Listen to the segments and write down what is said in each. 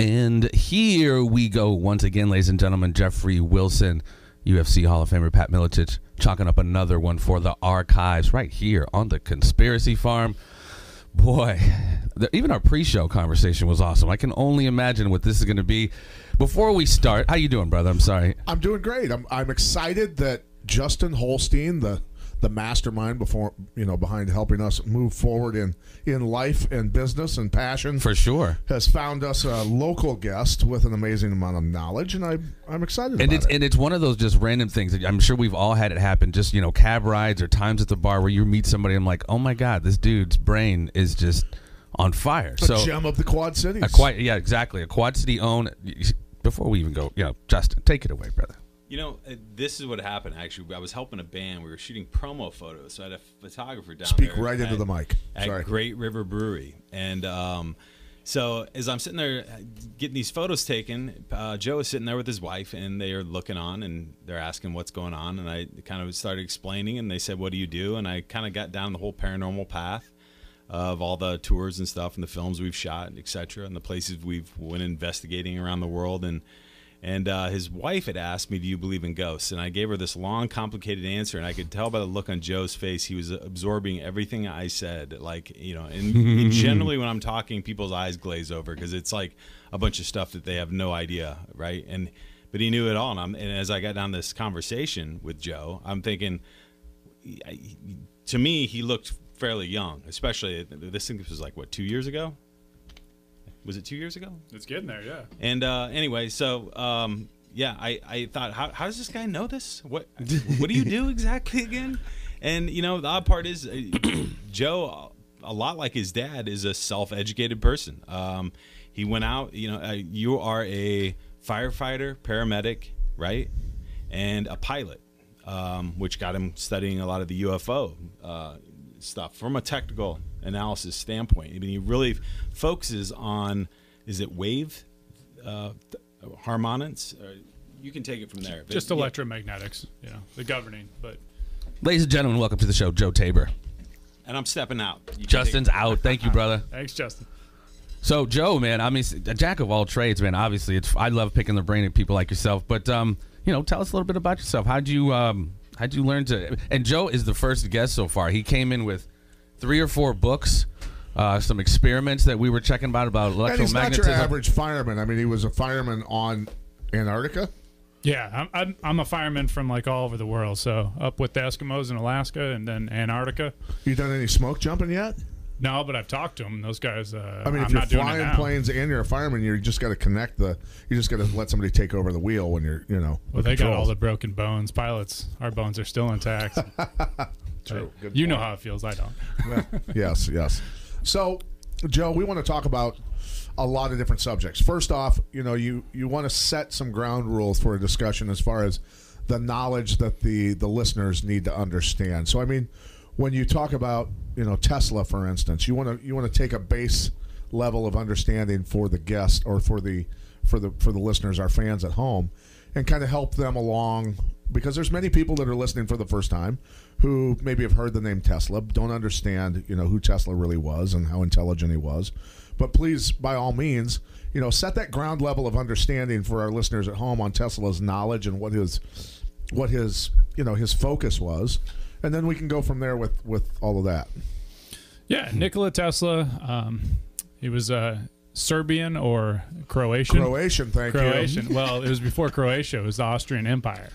And here we go once again, ladies and gentlemen. Jeffrey Wilson, UFC Hall of Famer Pat Miletich, chalking up another one for the archives right here on the Conspiracy Farm. Boy, even our pre-show conversation was awesome. I can only imagine what this is going to be. Before we start, how you doing, brother? I'm sorry. I'm doing great. I'm excited that Justin Holstein, the mastermind behind helping us move forward in life and business and passion, for sure, has found us a local guest with an amazing amount of knowledge, and I'm excited about it. And it's one of those just random things that I'm sure we've all had it happen, just, you know, cab rides or times at the bar where you meet somebody and I'm like, oh my God, this dude's brain is just on fire. It's a gem of the Quad Cities. Yeah, exactly. A Quad City own. Before we even go, you know, Justin, take it away, brother. You know, this is what happened, actually. I was helping a band. We were shooting promo photos. So I had a photographer down there. Speak right into the mic. Sorry. At Great River Brewery. And so as I'm sitting there getting these photos taken, Joe is sitting there with his wife, and they are looking on, and they're asking what's going on. And I kind of started explaining, and they said, what do you do? And I kind of got down the whole paranormal path of all the tours and stuff and the films we've shot, et cetera, and the places we've went investigating around the world. And his wife had asked me, do you believe in ghosts? And I gave her this long, complicated answer, and I could tell by the look on Joe's face, he was absorbing everything I said. Like, you know, and generally when I'm talking, people's eyes glaze over because it's like a bunch of stuff that they have no idea, right? But he knew it all. And as I got down this conversation with Joe, I'm thinking, to me, he looked fairly young, especially, this thing was like, what, 2 years ago? Was it 2 years ago? It's getting there, yeah. And anyway, so yeah, I thought, how does this guy know this? What do you do exactly again? And you know, the odd part is Joe, a lot like his dad, is a self-educated person. He went out, you know, you are a firefighter, paramedic, right? And a pilot, which got him studying a lot of the UFO stuff from a technical analysis standpoint. I mean, he really focuses on, is it wave harmonics? You can take it from there. Just electromagnetics, you know, the governing. But ladies and gentlemen, welcome to the show, Joe Tabor. And I'm stepping out. Justin's out. Thank you, brother. Thanks, Justin. So, Joe, man, I mean, a jack of all trades, man. Obviously, I love picking the brain of people like yourself. But you know, tell us a little bit about yourself. How'd you learn to? And Joe is the first guest so far. He came in with 3 or 4 books, some experiments that we were checking about electromagnetism. And he's not your average fireman. I mean, he was a fireman on Antarctica. Yeah, I'm a fireman from like all over the world. So up with the Eskimos in Alaska and then Antarctica. You done any smoke jumping yet? No, but I've talked to them. Those guys. I mean, if you're flying planes and you're a fireman, you just got to connect the. You just got to let somebody take over the wheel when you're, you know. Well, they got all the broken bones. Pilots, our bones are still intact. True. You know how it feels. I don't. Well, yes. So, Joe, we want to talk about a lot of different subjects. First off, you know, you want to set some ground rules for a discussion as far as the knowledge that the listeners need to understand. So, I mean, when you talk about, you know, Tesla, for instance, you want to take a base level of understanding for the guest or for the listeners, our fans at home, and kind of help them along. Because there's many people that are listening for the first time who maybe have heard the name Tesla, don't understand, you know, who Tesla really was and how intelligent he was. But please, by all means, you know, set that ground level of understanding for our listeners at home on Tesla's knowledge and what his you know, his focus was. And then we can go from there with all of that. Yeah, Nikola Tesla, he was Serbian or Croatian? Croatian, thank you. Well, it was before Croatia. It was the Austrian Empire.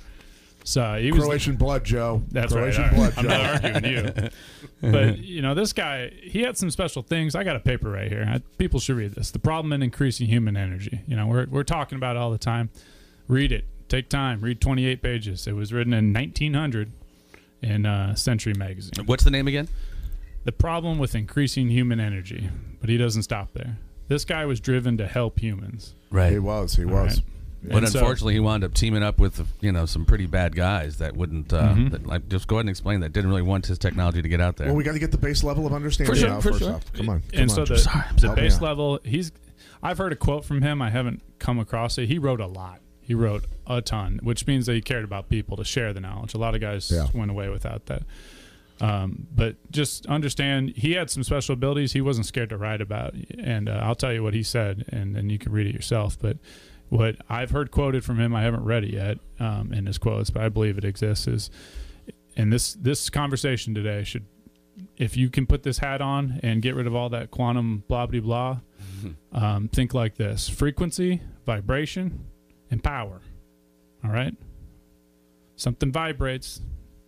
So he was Croatian blood, Joe. That's Croatian right. Blood, Joe. I'm not arguing you. But, you know, this guy, he had some special things. I got a paper right here. People should read this. The Problem in Increasing Human Energy. You know, we're talking about it all the time. Read it. Take time. Read 28 pages. It was written in 1900 in Century Magazine. What's the name again? The Problem with Increasing Human Energy. But he doesn't stop there. This guy was driven to help humans. Right. He was. He was. Right. But unfortunately, he wound up teaming up with, you know, some pretty bad guys that wouldn't, like, just go ahead and explain that, didn't really want his technology to get out there. Well, we got to get the base level of understanding out first off. Come on. So the base level, I've heard a quote from him. I haven't come across it. He wrote a lot. He wrote a ton, which means that he cared about people to share the knowledge. A lot of guys went away without that. But just understand, he had some special abilities he wasn't scared to write about. And I'll tell you what he said, and you can read it yourself. But what I've heard quoted from him, I haven't read it yet in his quotes, but I believe it exists, is, and this conversation today should, if you can put this hat on and get rid of all that quantum blah-blah-blah, think like this: frequency, vibration, and power. All right? Something vibrates.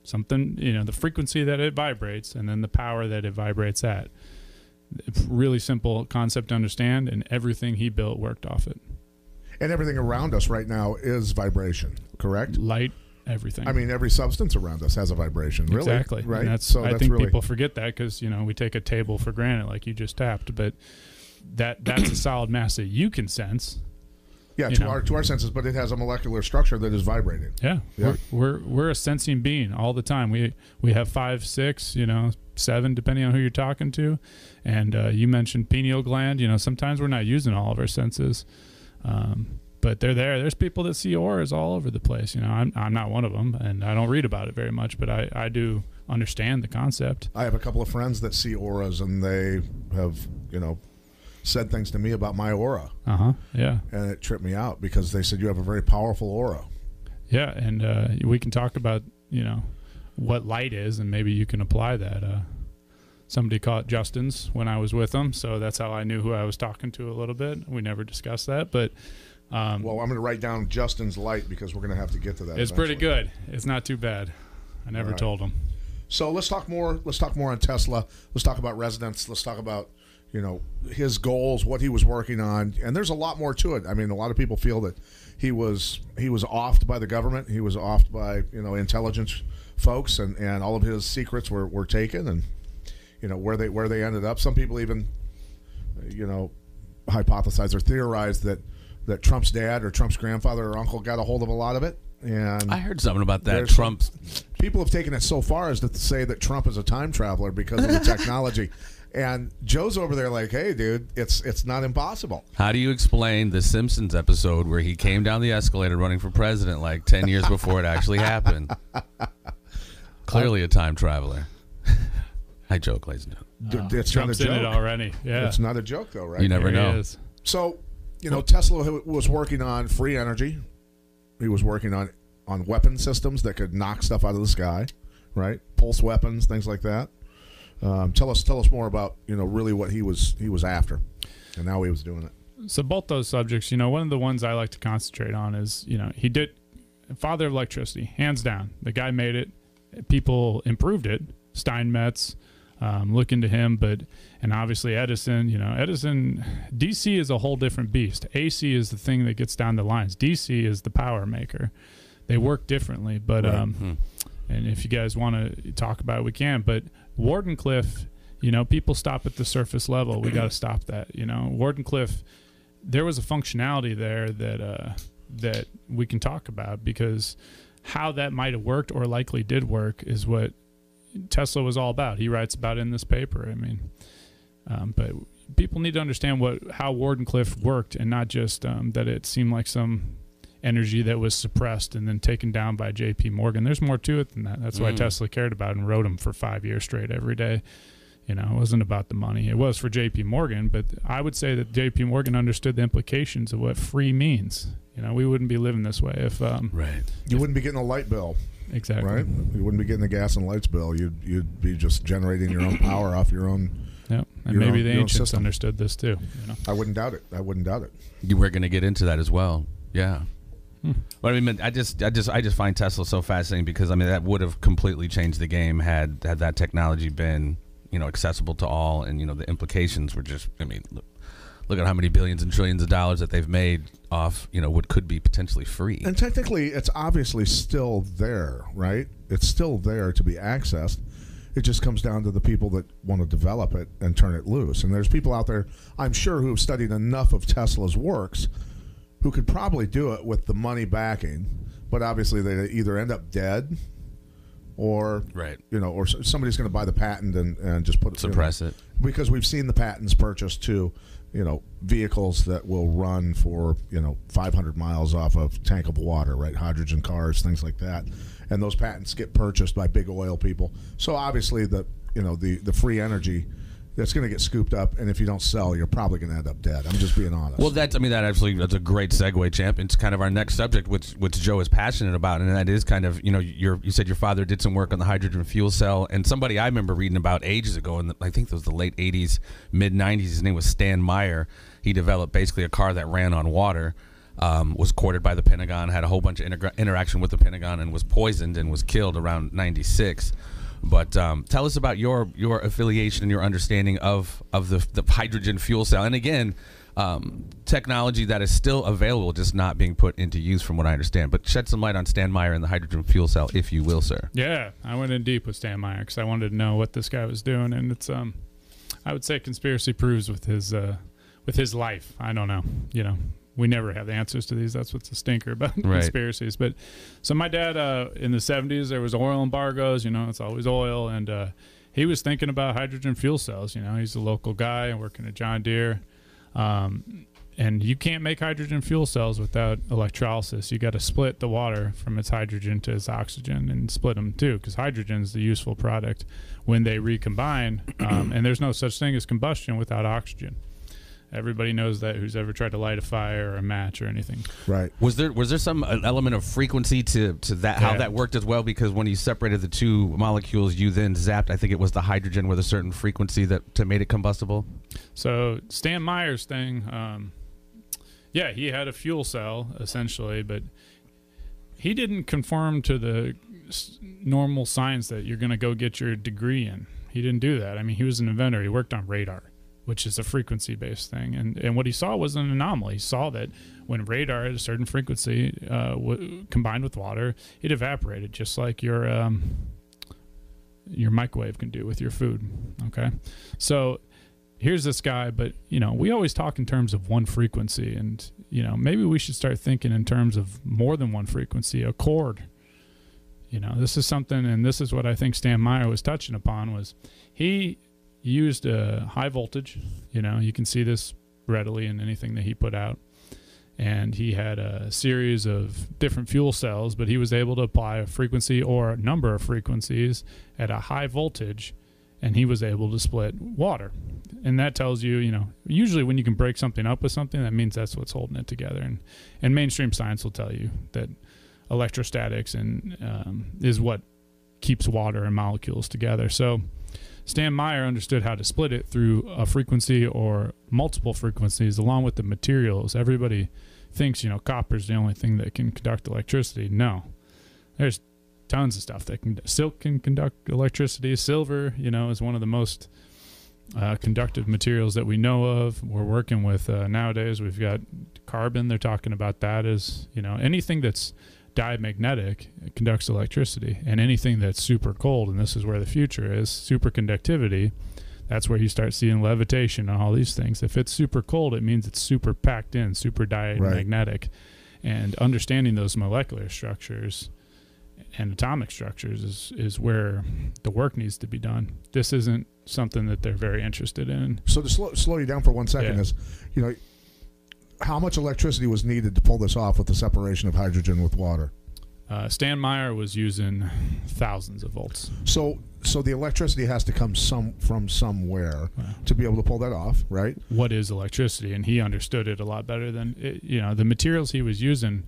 Something, you know, the frequency that it vibrates and then the power that it vibrates at. It's a really simple concept to understand, and everything he built worked off it. And everything around us right now is vibration, correct? Light, everything. I mean, every substance around us has a vibration, really. Exactly. Right? And that's, so I think people forget that because, you know, we take a table for granted like you just tapped, but that's a solid mass that you can sense. Yeah, to our senses, but it has a molecular structure that is vibrating. Yeah, yeah. We're a sensing being all the time. We have 5, 6, you know, 7, depending on who you're talking to. And you mentioned pineal gland. You know, sometimes we're not using all of our senses, but they're there. There's people that see auras all over the place. You know, I'm not one of them, and I don't read about it very much, but I do understand the concept. I have a couple of friends that see auras, and they have, you know, said things to me about my aura. Yeah. And it tripped me out because they said, you have a very powerful aura. Yeah, and we can talk about, you know, what light is, and maybe you can apply that. Somebody caught Justin's when I was with him, so that's how I knew who I was talking to a little bit. We never discussed that, but... well, I'm going to write down Justin's light because we're going to have to get to that. It's eventually. Pretty good. It's not too bad. I never told him. So let's talk more. Let's talk more on Tesla. Let's talk about resonance. Let's talk about, you know, his goals, what he was working on, and there's a lot more to it. I mean, a lot of people feel that he was offed by the government, he was offed by, you know, intelligence folks, and all of his secrets were taken, and you know where they ended up. Some people even, you know, hypothesize or theorize that Trump's dad or Trump's grandfather or uncle got a hold of a lot of it. And I heard something about that. People have taken it so far as to say that Trump is a time traveler because of the technology. And Joe's over there like, hey, dude, it's not impossible. How do you explain the Simpsons episode where he came down the escalator running for president like 10 years before it actually happened? Clearly a time traveler. I joke, ladies and gentlemen. It's Trump's not a joke. In it already. Yeah. It's not a joke, though, right? You never know. So, you know, Tesla was working on free energy. He was working on weapon systems that could knock stuff out of the sky, right? Pulse weapons, things like that. Tell us more about, you know, really what he was after and how he was doing it. So both those subjects, you know, one of the ones I like to concentrate on is, you know, he did, father of electricity, hands down. The guy made it. People improved it. Steinmetz, look into him, and obviously Edison, you know, DC is a whole different beast. AC is the thing that gets down the lines. DC is the power maker. They work differently, but, right. And if you guys want to talk about it, we can, but Wardenclyffe, you know, people stop at the surface level. We got to stop that. You know, Wardenclyffe, there was a functionality there that we can talk about, because how that might have worked or likely did work is what Tesla was all about. He writes about it in this paper. I mean, but people need to understand how Wardenclyffe worked, and not just that it seemed like some energy that was suppressed and then taken down by JP Morgan. There's more to it than that. That's why Tesla cared about it and wrote him for 5 years straight every day. You know, it wasn't about the money. It was for JP Morgan, but I would say that JP Morgan understood the implications of what free means. You know, we wouldn't be living this way if you wouldn't be getting a light bill. Exactly. Right? You wouldn't be getting the gas and lights bill. You'd be just generating your own power off your own. Yeah, and maybe the ancients understood this too. You know? I wouldn't doubt it. I wouldn't doubt it. We're going to get into that as well. Yeah. But I mean, I just find Tesla so fascinating, because I mean that would have completely changed the game had that technology been, you know, accessible to all, and you know the implications were just, I mean, look at how many billions and trillions of dollars that they've made off, you know, what could be potentially free. And technically, it's obviously still there, right? It's still there to be accessed. It just comes down to the people that want to develop it and turn it loose. And there's people out there, I'm sure, who have studied enough of Tesla's works who could probably do it with the money backing, but obviously they either end up dead or you know, or somebody's going to buy the patent and just put suppress it, because we've seen the patents purchased to, you know, vehicles that will run for, you know, 500 miles off of tank of water, right? Hydrogen cars, things like that. And those patents get purchased by big oil people. So obviously the, you know, the free energy that's going to get scooped up, and if you don't sell, you're probably going to end up dead. I'm just being honest. Well, that's, I mean, that absolutely, that's a great segue, champ. It's kind of our next subject, which Joe is passionate about, and that is kind of, you know, you said your father did some work on the hydrogen fuel cell, and somebody I remember reading about ages ago, and I think it was the late 80s, mid 90s, his name was Stan Meyer. He developed basically a car that ran on water, was courted by the Pentagon, had a whole bunch of interaction with the Pentagon, and was poisoned and was killed around 96. But tell us about your affiliation and your understanding of the hydrogen fuel cell. And again, technology that is still available, just not being put into use from what I understand. But shed some light on Stan Meyer and the hydrogen fuel cell, if you will, sir. Yeah, I went in deep with Stan Meyer because I wanted to know what this guy was doing. And it's, I would say conspiracy proves with his life. I don't know, you know. We never have the answers to these. That's what's a stinker about conspiracies. But so my dad, in the 70s, there was oil embargoes. You know, it's always oil. And he was thinking about hydrogen fuel cells. You know, he's a local guy and working at John Deere. And you can't make hydrogen fuel cells without electrolysis. You got to split the water from its hydrogen to its oxygen and split them too, because hydrogen is the useful product when they recombine. And there's no such thing as combustion without oxygen. Everybody knows that who's ever tried to light a fire or a match or anything. Right. Was there some element of frequency to that, how that worked as well? Because when you separated the two molecules, you then zapped, I think it was the hydrogen with a certain frequency that made it combustible. So Stan Meyer's thing, yeah, he had a fuel cell essentially, but he didn't conform to the normal science that you're going to go get your degree in. He didn't do that. I mean, he was an inventor. He worked on radar, which is a frequency-based thing. And what he saw was an anomaly. He saw that when radar at a certain frequency combined with water, it evaporated, just like your microwave can do with your food, okay? So here's this guy, but, you know, we always talk in terms of one frequency, and, you know, maybe we should start thinking in terms of more than one frequency, a chord. You know, this is something, and this is what I think Stan Meyer was touching upon, was he used a high voltage. You know, you can see this readily in anything that he put out, and he had a series of different fuel cells, but he was able to apply a frequency or a number of frequencies at a high voltage, and he was able to split water. And that tells you, you know, usually when you can break something up with something, that means that's what's holding it together. And mainstream science will tell you that electrostatics and is what keeps water and molecules together. So Stan Meyer understood how to split it through a frequency or multiple frequencies, along with the materials. Everybody thinks, you know, copper's the only thing that can conduct electricity. No, there's tons of stuff that can. Silk can conduct electricity. Silver, you know, is one of the most conductive materials that we know of. We're working with nowadays. We've got carbon. They're talking about that as, you know, anything that's diamagnetic, it conducts electricity, and anything that's super cold, and this is where the future is, superconductivity. That's where you start seeing levitation and all these things. If it's super cold, it means it's super packed in, super diamagnetic. Right. And understanding those molecular structures and atomic structures is where the work needs to be done. This isn't something that they're very interested in. So to slow you down for 1 second is, you know, how much electricity was needed to pull this off with the separation of hydrogen with water? Stan Meyer was using thousands of volts. So the electricity has to come from somewhere to be able to pull that off, right? What is electricity? And he understood it a lot better than it, you know, the materials he was using.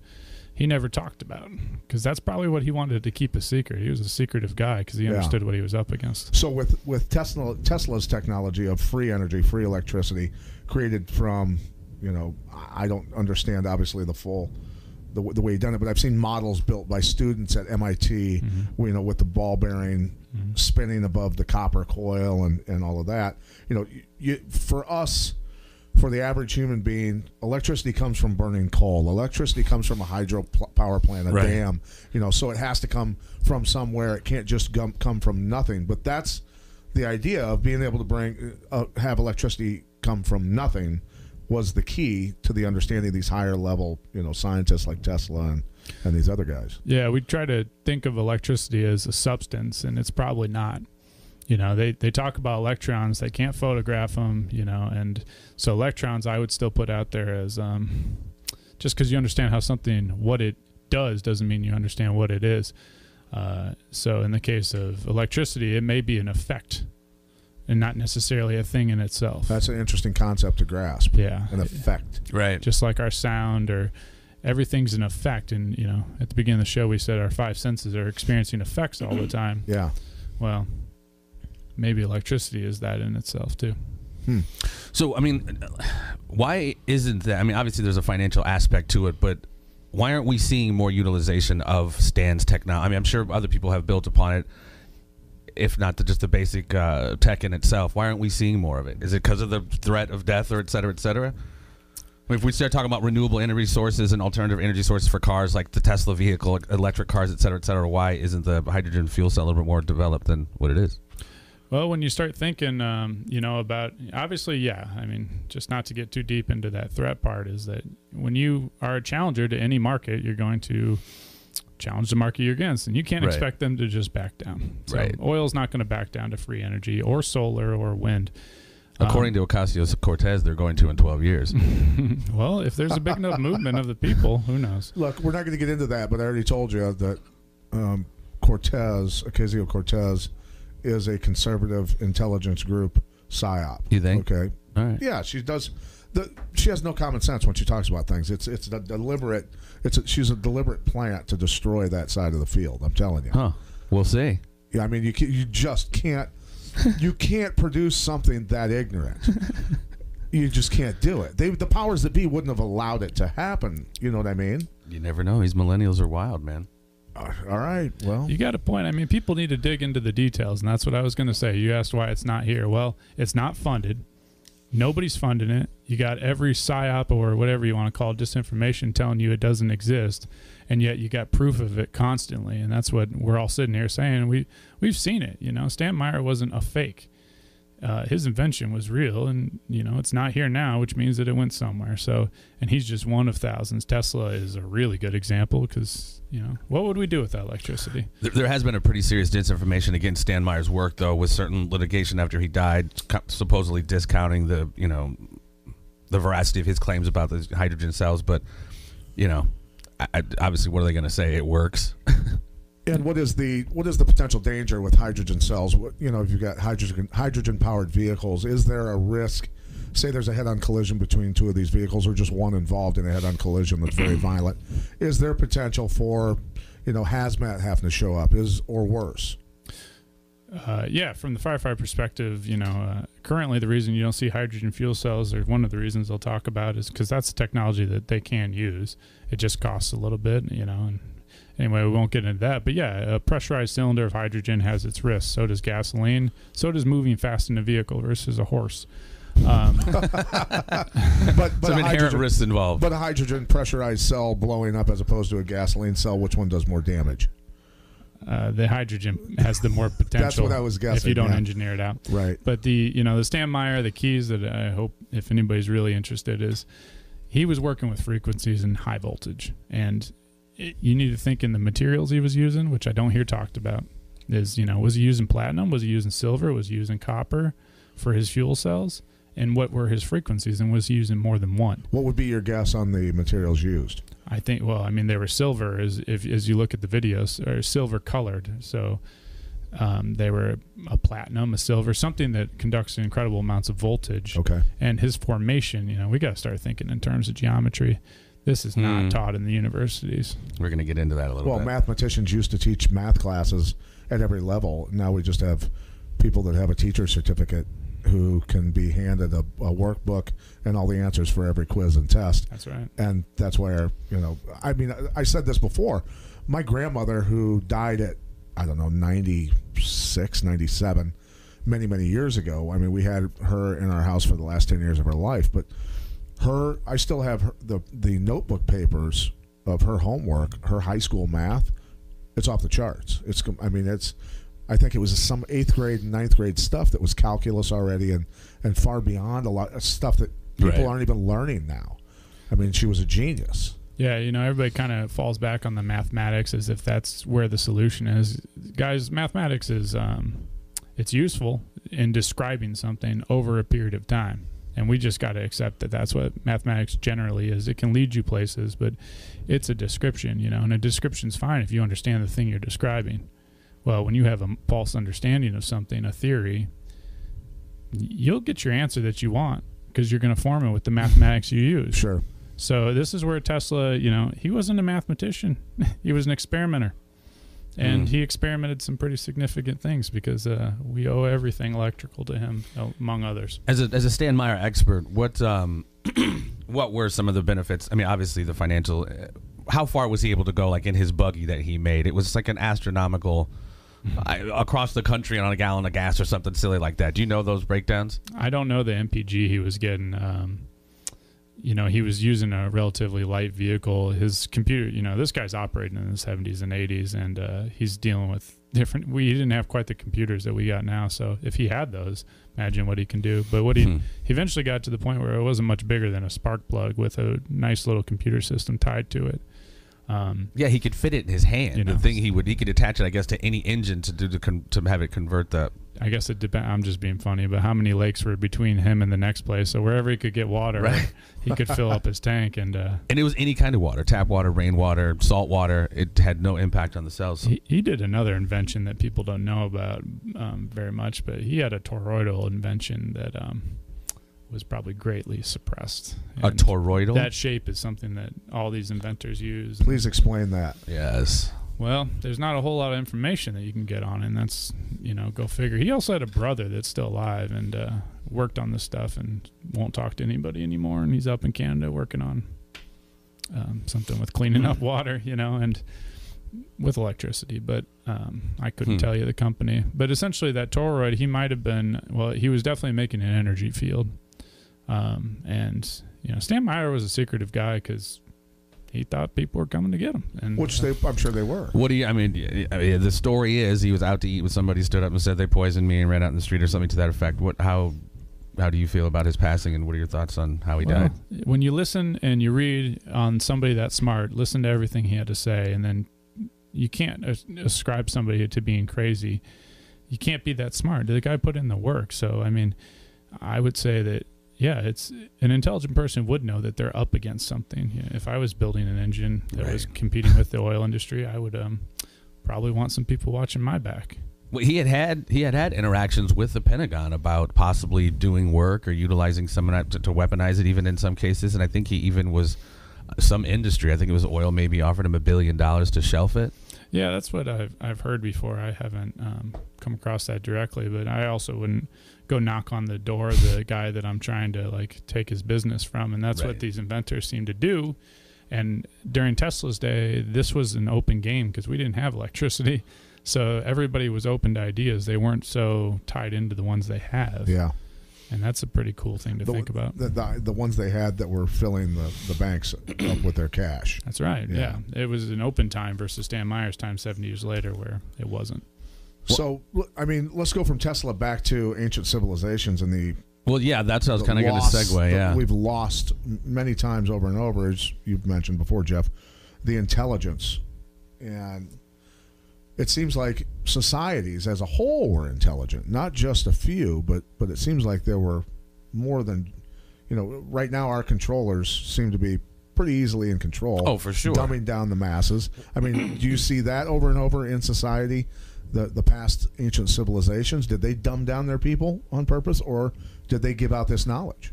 He never talked about, because that's probably what he wanted to keep a secret. He was a secretive guy because he understood what he was up against. So with Tesla's technology of free energy, free electricity created from, you know, I don't understand obviously the way he done it, but I've seen models built by students at MIT, you know, with the ball bearing spinning above the copper coil and all of that. You know, for us, for the average human being, electricity comes from burning coal. Electricity comes from a hydro power plant, a dam. You know, so it has to come from somewhere. It can't just come from nothing. But that's the idea of being able to have electricity come from nothing. was the key to the understanding of these higher level, you know, scientists like Tesla and these other guys. Yeah, we try to think of electricity as a substance, and it's probably not. You know, they talk about electrons, they can't photograph them, you know, and so electrons I would still put out there as just because you understand how something, what it does, doesn't mean you understand what it is. So in the case of electricity, it may be an effect and not necessarily a thing in itself. That's an interesting concept to grasp. Yeah. An effect. Right. Just like our sound, or everything's an effect. And, you know, at the beginning of the show, we said our five senses are experiencing effects all the time. Yeah. Well, maybe electricity is that in itself too. Hmm. So, I mean, why isn't that? I mean, obviously there's a financial aspect to it, but why aren't we seeing more utilization of Stan's technology? I mean, I'm sure other people have built upon it, if not just the basic tech in itself. Why aren't we seeing more of it? Is it because of the threat of death, or et cetera, et cetera? I mean, if we start talking about renewable energy sources and alternative energy sources for cars, like the Tesla vehicle, electric cars, et cetera, why isn't the hydrogen fuel cell a little bit more developed than what it is? Well, when you start thinking, you know, about, obviously, yeah, I mean, just not to get too deep into that threat part, is that when you are a challenger to any market, you're going to challenge the market you're against, and you can't right. expect them to just back down. So right. oil's not going to back down to free energy or solar or wind. According to Ocasio-Cortez, they're going to in 12 years. Well, if there's a big enough movement of the people, who knows? Look, we're not going to get into that, but I already told you that Ocasio-Cortez, is a conservative intelligence group psyop. You think? Okay. All right. Yeah, she does. She has no common sense when she talks about things. It's a deliberate. She's a deliberate plant to destroy that side of the field. I'm telling you. Huh. We'll see. Yeah, I mean, you just can't. You can't produce something that ignorant. You just can't do it. The powers that be wouldn't have allowed it to happen. You know what I mean? You never know. These millennials are wild, man. All right, well, you got a point. I mean, people need to dig into the details, and that's what I was going to say. You asked why it's not here. Well, it's not funded. Nobody's funding it. You got every psyop or whatever you want to call it, disinformation, telling you it doesn't exist, and yet you got proof of it constantly. And that's what we're all sitting here saying. We've seen it. You know, Stan Meyer wasn't a fake. His invention was real, and you know, it's not here now, which means that it went somewhere. So, and he's just one of thousands. Tesla is a really good example, because you know, what would we do without electricity? There has been a pretty serious disinformation against Stan Meyer's work, though, with certain litigation after he died, supposedly discounting the, you know, the veracity of his claims about the hydrogen cells. But you know, obviously, what are they going to say? It works. And what is the potential danger with hydrogen cells? You know, if you've got hydrogen-powered vehicles, is there a risk? Say there's a head-on collision between two of these vehicles, or just one involved in a head-on collision that's very violent. Is there potential for, you know, hazmat having to show up, or worse? Yeah, from the firefighter perspective, you know, currently the reason you don't see hydrogen fuel cells, or one of the reasons they'll talk about, is because that's the technology that they can use. It just costs a little bit, you know, and anyway, we won't get into that. But yeah, a pressurized cylinder of hydrogen has its risks. So does gasoline. So does moving fast in a vehicle versus a horse. But some inherent risks involved. But a hydrogen pressurized cell blowing up as opposed to a gasoline cell, which one does more damage? The hydrogen has the more potential. That's what I was guessing. If you don't engineer it out. Right. But the Stan Meyer, the keys that I hope, if anybody's really interested, is he was working with frequencies and high voltage. And you need to think in the materials he was using, which I don't hear talked about, is, you know, was he using platinum? Was he using silver? Was he using copper for his fuel cells? And what were his frequencies? And was he using more than one? What would be your guess on the materials used? I think, well, I mean, they were silver, as you look at the videos, or silver colored. So they were a platinum, a silver, something that conducts incredible amounts of voltage. Okay. And his formation, you know, we got to start thinking in terms of geometry. This is not taught in the universities. We're going to get into that a little bit. Well, mathematicians used to teach math classes at every level. Now we just have people that have a teacher's certificate who can be handed a workbook and all the answers for every quiz and test. That's right. And that's where, you know, I mean, I said this before. My grandmother, who died at, I don't know, 96, 97, many, many years ago. I mean, we had her in our house for the last 10 years of her life, but I still have the notebook papers of her homework, her high school math. It's off the charts. I think it was some 8th grade and 9th grade stuff that was calculus already, and far beyond a lot of stuff that People aren't even learning now. I mean, she was a genius. Yeah, you know, everybody kind of falls back on the mathematics as if that's where the solution is. Guys, mathematics is it's useful in describing something over a period of time. And we just got to accept that that's what mathematics generally is. It can lead you places, but it's a description, you know, and a description's fine if you understand the thing you're describing. Well, when you have a false understanding of something, a theory, you'll get your answer that you want because you're going to form it with the mathematics you use. Sure. So this is where Tesla, you know, he wasn't a mathematician. He was an experimenter. And he experimented some pretty significant things because we owe everything electrical to him, among others. As a Stan Meyer expert, what were some of the benefits? I mean, obviously the financial. How far was he able to go, like in his buggy that he made? It was like an astronomical across the country on a gallon of gas or something silly like that. Do you know those breakdowns? I don't know the MPG he was getting. You know, he was using a relatively light vehicle. His computer, you know, this guy's operating in the 70s and 80s, and he's dealing with different. He didn't have quite the computers that we got now. So if he had those, imagine what he can do. But what he eventually got to the point where it wasn't much bigger than a spark plug with a nice little computer system tied to it. Yeah, he could fit it in his hand. You know, the thing he could attach it, I guess, to any engine to do to have it convert that. I guess it depends. I'm just being funny, but how many lakes were between him and the next place? So wherever he could get water, he could fill up his tank. And it was any kind of water, tap water, rainwater, salt water. It had no impact on the cells. He did another invention that people don't know about very much, but he had a toroidal invention that was probably greatly suppressed. And a toroidal? That shape is something that all these inventors use. Please explain that. Yes. Well, there's not a whole lot of information that you can get on, and that's, you know, go figure. He also had a brother that's still alive and worked on this stuff and won't talk to anybody anymore, and he's up in Canada working on something with cleaning up water, you know, and with electricity. But I couldn't tell you the company. But essentially that toroid, he might have been, well, he was definitely making an energy field. And, you know, Stan Meyer was a secretive guy because he thought people were coming to get him, and which I'm sure they were. What do you? I mean, the story is he was out to eat with somebody, stood up and said they poisoned me, and ran out in the street or something to that effect. What? How do you feel about his passing, and what are your thoughts on how he died? When you listen and you read on somebody that smart, listen to everything he had to say, and then you can't ascribe somebody to being crazy. You can't be that smart. The guy put in the work, so I mean, I would say that. Yeah, it's an intelligent person would know that they're up against something. You know, if I was building an engine that was competing with the oil industry, I would probably want some people watching my back. Well, he had had interactions with the Pentagon about possibly doing work or utilizing someone to weaponize it, even in some cases. And I think he even was some industry. I think it was oil. Maybe offered him $1 billion to shelf it. Yeah, that's what I've heard before. I haven't come across that directly, but I also wouldn't go knock on the door of the guy that I'm trying to like take his business from, and that's what these inventors seem to do. And during Tesla's day, this was an open game because we didn't have electricity, so everybody was open to ideas. They weren't so tied into the ones they have. Yeah, and that's a pretty cool thing to think about. The ones they had that were filling the banks up with their cash. That's right. Yeah, it was an open time versus Stan Meyer's time 70 years later where it wasn't. So, I mean, let's go from Tesla back to ancient civilizations and the... Well, yeah, that's how I was kind of going to segue, yeah. We've lost many times over and over, as you've mentioned before, Jeff, the intelligence. And it seems like societies as a whole were intelligent, not just a few, but it seems like there were more than... You know, right now our controllers seem to be pretty easily in control. Oh, for sure. Dumbing down the masses. I mean, do you see that over and over in society? The past ancient civilizations, did they dumb down their people on purpose, or did they give out this knowledge?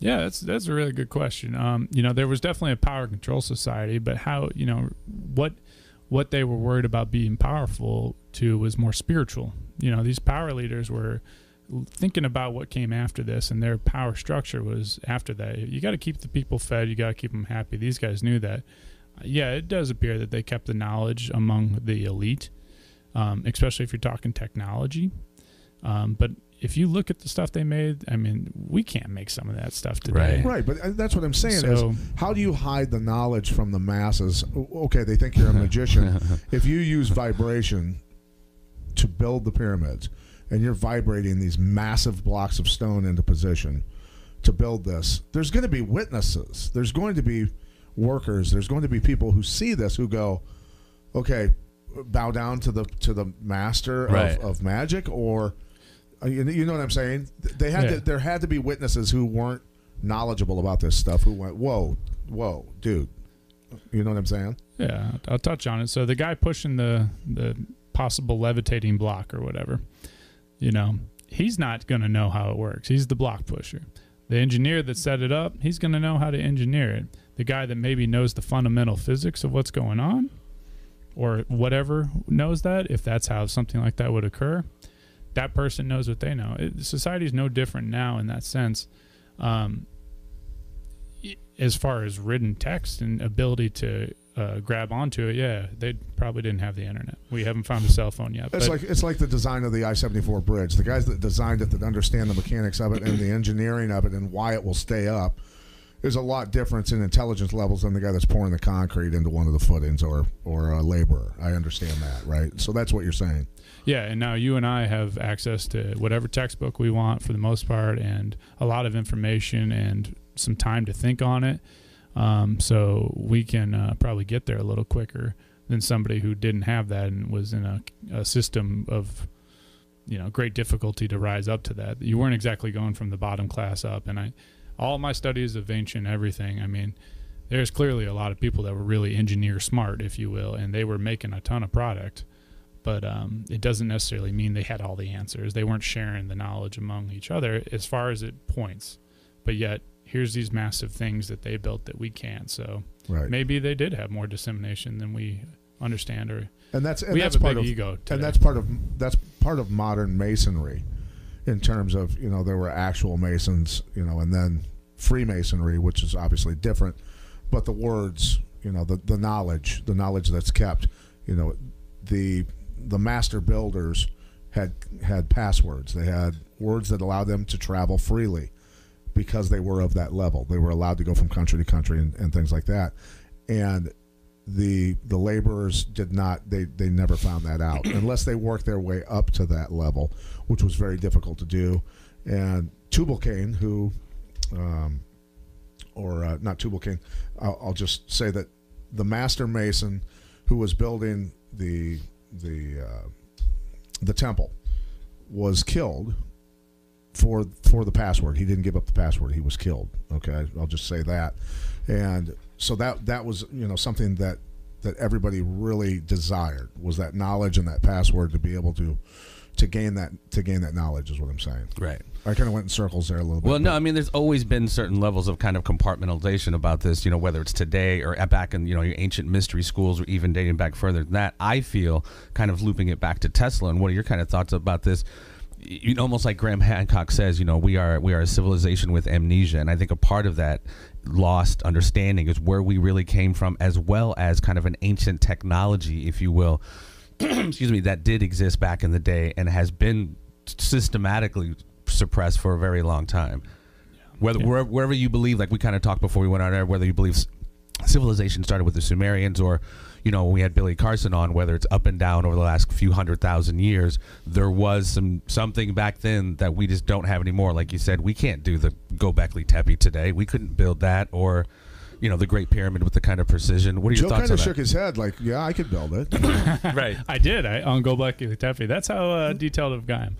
Yeah, that's a really good question. You know, there was definitely a power control society, but how, you know, what they were worried about being powerful to was more spiritual. You know, these power leaders were thinking about what came after this, and their power structure was after that. You got to keep the people fed. You got to keep them happy. These guys knew that. Yeah, it does appear that they kept the knowledge among the elite. Especially if you're talking technology. But if you look at the stuff they made, I mean, we can't make some of that stuff today. Right, but that's what I'm saying is, how do you hide the knowledge from the masses? Okay, they think you're a magician. If you use vibration to build the pyramids, and you're vibrating these massive blocks of stone into position, to build this, there's going to be witnesses. There's going to be workers. There's going to be people who see this who go, okay, bow down to the master of magic, or you know what I'm saying? They had to, there had to be witnesses who weren't knowledgeable about this stuff who went, whoa, whoa, dude. You know what I'm saying? Yeah, I'll touch on it. So the guy pushing the possible levitating block or whatever, you know, he's not going to know how it works. He's the block pusher. The engineer that set it up, he's going to know how to engineer it. The guy that maybe knows the fundamental physics of what's going on or whatever knows that, if that's how something like that would occur, that person knows what they know. Society is no different now in that sense. As far as written text and ability to grab onto it, yeah, they probably didn't have the internet. We haven't found a cell phone yet. It's like the design of the I-74 bridge. The guys that designed it that understand the mechanics of it and the engineering of it and why it will stay up, there's a lot difference in intelligence levels than the guy that's pouring the concrete into one of the footings or a laborer. I understand that, right? So that's what you're saying. Yeah, and now you and I have access to whatever textbook we want for the most part and a lot of information and some time to think on it, so we can probably get there a little quicker than somebody who didn't have that and was in a system of, you know, great difficulty to rise up to that. You weren't exactly going from the bottom class up, and all my studies of ancient everything, I mean, there's clearly a lot of people that were really engineer smart, if you will, and they were making a ton of product, but it doesn't necessarily mean they had all the answers. They weren't sharing the knowledge among each other as far as it points, but yet here's these massive things that they built that we can't. So maybe they did have more dissemination than we understand, and that's part of modern masonry, in terms of, you know, there were actual masons, you know, and then Freemasonry, which is obviously different, but the words, you know, the knowledge that's kept, you know, the master builders had passwords. They had words that allowed them to travel freely, because they were of that level. They were allowed to go from country to country and things like that. And the laborers did not, they never found that out unless they worked their way up to that level, which was very difficult to do. And Tubal Cain, who, not Tubal Cain, I'll just say that the master mason who was building the temple was killed for the password. He didn't give up the password. He was killed. Okay, I'll just say that. And so that was, you know, something that everybody really desired, was that knowledge and that password, to be able to gain that knowledge, is what I'm saying. Right. I kind of went in circles there a little bit. Well, no, I mean, there's always been certain levels of kind of compartmentalization about this, you know, whether it's today or back in, you know, your ancient mystery schools, or even dating back further than that. I feel, kind of looping it back to Tesla, and what are your kind of thoughts about this? You know, almost like Graham Hancock says, you know, we are a civilization with amnesia, and I think a part of that lost understanding is where we really came from, as well as kind of an ancient technology, if you will, excuse me, that did exist back in the day and has been systematically suppressed for a very long time. Wherever you believe, like we kind of talked before we went on air, whether you believe civilization started with the Sumerians, or, you know, we had Billy Carson on, whether it's up and down over the last few 100,000 years, there was something back then that we just don't have anymore. Like you said, we can't do the Gobekli Tepe today. We couldn't build that, or, you know, the Great Pyramid with the kind of precision. What are your thoughts on that? Joe kind of shook his head like, yeah, I could build it. Right. I did, on Gobekli Tepe. That's how detailed of a guy I'm.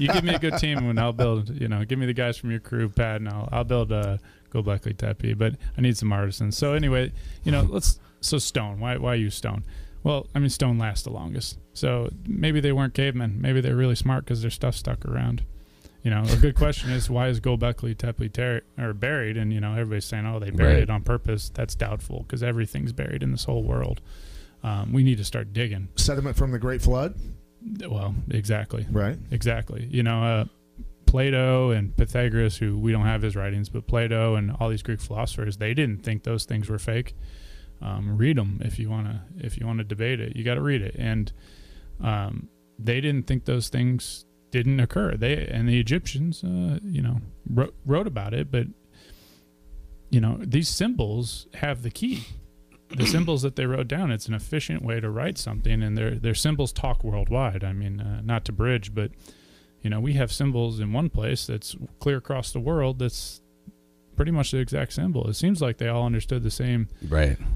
You give me a good team and I'll build, you know, give me the guys from your crew, Pat, and I'll build Gobekli Tepe, but I need some artisans. So anyway, you know, so stone. Why use stone? Well, I mean, stone lasts the longest. So maybe they weren't cavemen. Maybe they're really smart because their stuff stuck around. You know, a good question is, why is Gobekli Tepe buried? And, you know, everybody's saying, oh, they buried it on purpose. That's doubtful, because everything's buried in this whole world. We need to start digging. Sediment from the Great Flood? Well, exactly. Right. Exactly. You know, Plato and Pythagoras, who we don't have his writings, but Plato and all these Greek philosophers, they didn't think those things were fake. Read them if you wanna debate it. You got to read it. And they didn't think those things didn't occur. The Egyptians, you know, wrote about it. But, you know, these symbols have the key. The symbols that they wrote down. It's an efficient way to write something, and their symbols talk worldwide. I mean, not to bridge, but. You know, we have symbols in one place that's clear across the world that's pretty much the exact symbol. It seems like they all understood the same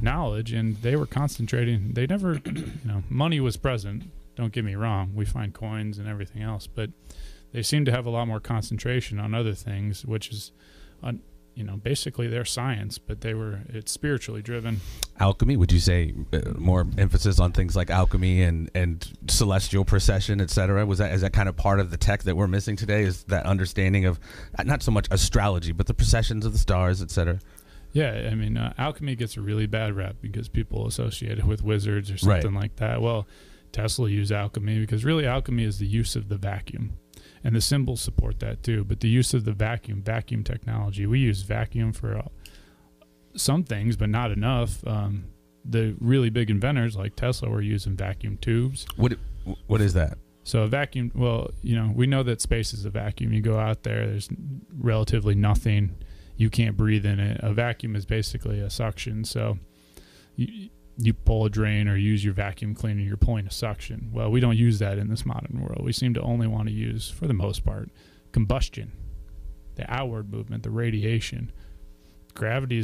knowledge, and they were concentrating. They never, you know, money was present. Don't get me wrong. We find coins and everything else, but they seem to have a lot more concentration on other things, which is, you know, basically their science, but they were, it's spiritually driven. Alchemy, would you say more emphasis on things like alchemy and celestial precession, et cetera? Was that, is that kind of part of the tech that we're missing today? Is that understanding of not so much astrology, but the precessions of the stars, et cetera? Yeah. I mean, alchemy gets a really bad rap because people associate it with wizards or something like that. Well, Tesla used alchemy because really alchemy is the use of the vacuum. And the symbols support that too, but the use of the vacuum technology. We use vacuum for some things, but not enough. The really big inventors like Tesla were using vacuum tubes. What is that? So a vacuum, well, you know, we know that space is a vacuum. You go out there, there's relatively nothing. You can't breathe in it. A vacuum is basically a suction. So you pull a drain or use your vacuum cleaner, you're pulling a suction. Well, we don't use that in this modern world. We seem to only want to use, for the most part, combustion, the outward movement, the radiation. Gravity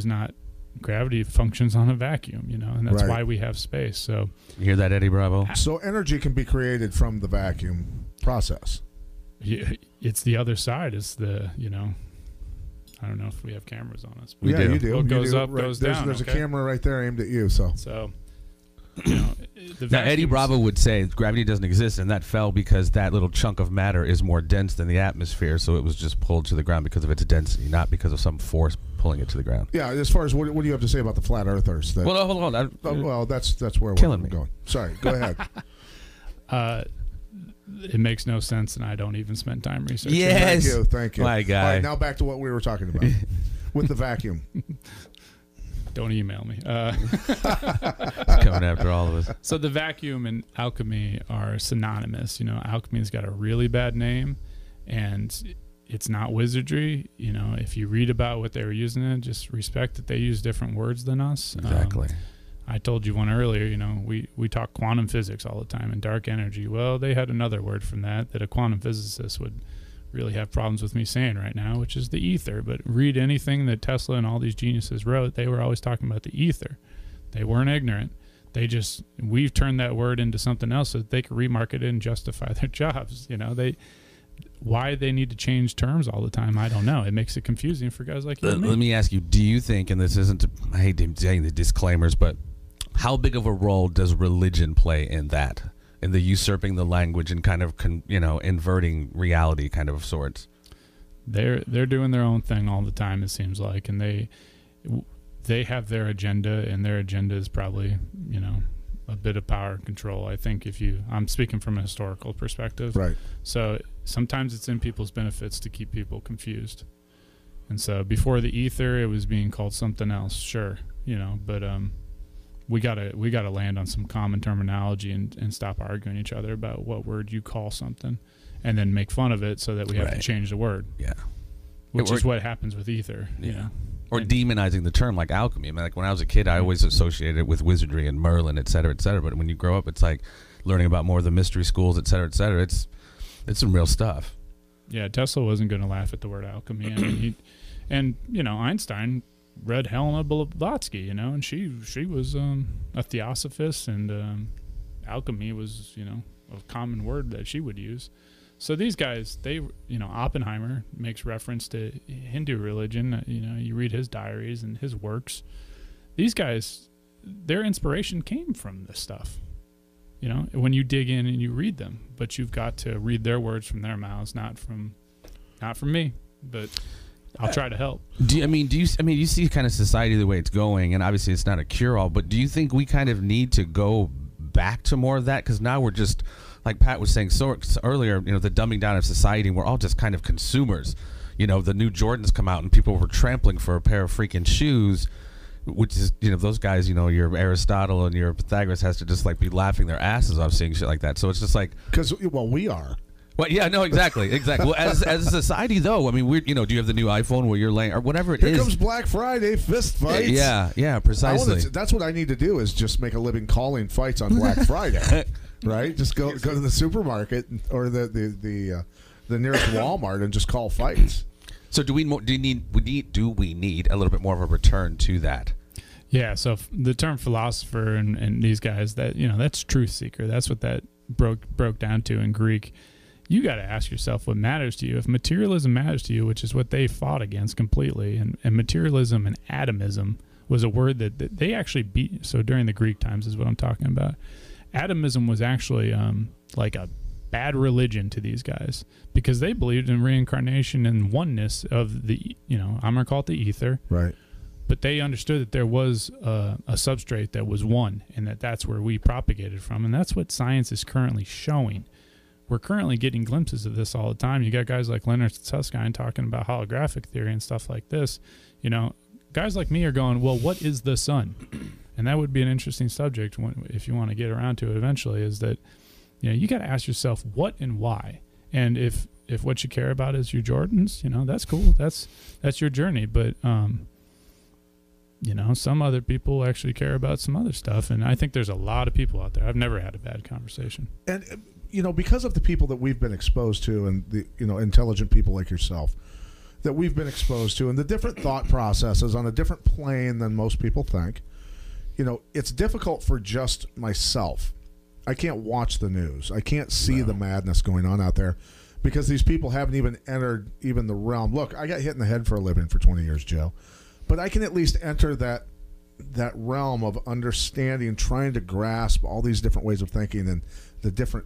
functions on a vacuum, you know, and that's why we have space. So you hear that, Eddie Bravo? So energy can be created from the vacuum process. Yeah, it's the other side. It's the, you know, I don't know if we have cameras on us. But yeah, you do. What goes up, goes down. There's a camera right there aimed at you. So you know, now Eddie Bravo would say gravity doesn't exist, and that fell because that little chunk of matter is more dense than the atmosphere, so it was just pulled to the ground because of its density, not because of some force pulling it to the ground. Yeah. As far as what do you have to say about the flat earthers? That, well, no, hold on. Well, that's where we're going. Sorry. Go ahead. It makes no sense, and I don't even spend time researching. Yes. Thank you. My guy. All right, now back to what we were talking about with the vacuum. Don't email me. It's coming after all of us. So the vacuum and alchemy are synonymous. You know, alchemy's got a really bad name, and it's not wizardry. You know, if you read about what they were using it, just respect that they use different words than us. Exactly. I told you one earlier, you know, we talk quantum physics all the time and dark energy. Well, they had another word from that a quantum physicist would really have problems with me saying right now, which is the ether. But read anything that Tesla and all these geniuses wrote, they were always talking about the ether. They weren't ignorant. They just, we've turned that word into something else so that they could remarket it and justify their jobs. You know, why they need to change terms all the time, I don't know. It makes it confusing for guys like you and me. Let me ask you, do you think, and this isn't, I hate saying the disclaimers, but how big of a role does religion play in that, in the usurping the language and kind of, you know, inverting reality kind of sorts? They're doing their own thing all the time, it seems like, and they have their agenda, and their agenda is probably, you know, a bit of power and control. I think I'm speaking from a historical perspective. Right. So sometimes it's in people's benefits to keep people confused. And so before the ether, it was being called something else. Sure. You know, but, we gotta land on some common terminology and stop arguing each other about what word you call something, and then make fun of it so that we have to change the word. Yeah, which is what happens with ether. Yeah, you know? Or demonizing the term like alchemy. I mean, like when I was a kid, I always associated it with wizardry and Merlin, et cetera, et cetera. But when you grow up, it's like learning about more of the mystery schools, et cetera, et cetera. It's some real stuff. Yeah, Tesla wasn't going to laugh at the word alchemy. I mean, you know, Einstein read Helena Blavatsky, you know, and she was a theosophist, and alchemy was, you know, a common word that she would use. So these guys, you know, Oppenheimer makes reference to Hindu religion. You know, you read his diaries and his works. These guys, their inspiration came from this stuff, you know, when you dig in and you read them. But you've got to read their words from their mouths, not from me, but I'll try to help. Do you see kind of society the way it's going, and obviously it's not a cure-all, but do you think we kind of need to go back to more of that? Because now we're just, like Pat was saying earlier, you know, the dumbing down of society, and we're all just kind of consumers. You know, the new Jordans come out, and people were trampling for a pair of freaking shoes, which is, you know, those guys, you know, your Aristotle and your Pythagoras has to just, like, be laughing their asses off seeing shit like that. So it's just like... Because, well, we are. Well, yeah, no, exactly. Well, as a society, though, I mean, we're, you know, do you have the new iPhone where you're laying or whatever it is? Here comes Black Friday fist fights. Yeah, precisely. That's what I need to do is just make a living calling fights on Black Friday, right? Just go to the supermarket or the the nearest Walmart and just call fights. So do we need a little bit more of a return to that? Yeah. So the term philosopher and these guys, that, you know, that's truth seeker. That's what that broke down to in Greek. You got to ask yourself what matters to you. If materialism matters to you, which is what they fought against completely, and materialism and atomism was a word that they actually beat. So during the Greek times is what I'm talking about. Atomism was actually like a bad religion to these guys because they believed in reincarnation and oneness of the, you know, I'm going to call it the ether. Right. But they understood that there was a substrate that was one, and that's where we propagated from. And that's what science is currently showing. We're currently getting glimpses of this all the time. You got guys like Leonard Susskind talking about holographic theory and stuff like this. You know, guys like me are going, well, what is the sun? And that would be an interesting subject if you want to get around to it eventually, is that, you know, you got to ask yourself what and why. And if what you care about is your Jordans, you know, that's cool. That's your journey. But, you know, some other people actually care about some other stuff. And I think there's a lot of people out there. I've never had a bad conversation. And, you know, because of the people that we've been exposed to and the, you know, intelligent people like yourself that we've been exposed to and the different thought processes on a different plane than most people think, you know, it's difficult for just myself. I can't watch the news. I can't see the madness going on out there because these people haven't even entered even the realm. Look, I got hit in the head for a living for 20 years, Joe. But I can at least enter that realm of understanding, trying to grasp all these different ways of thinking and the different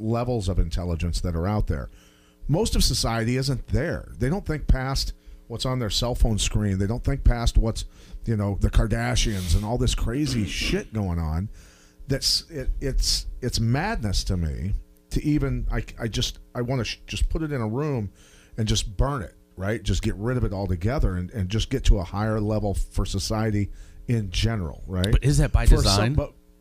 levels of intelligence that are out there. Most of society isn't there. They don't think past what's on their cell phone screen. They don't think past what's, you know, the Kardashians and all this crazy shit going on. It's madness to me to even I want to just put it in a room and just burn it. Right, just get rid of it altogether and just get to a higher level for society in general, right? But is that by design?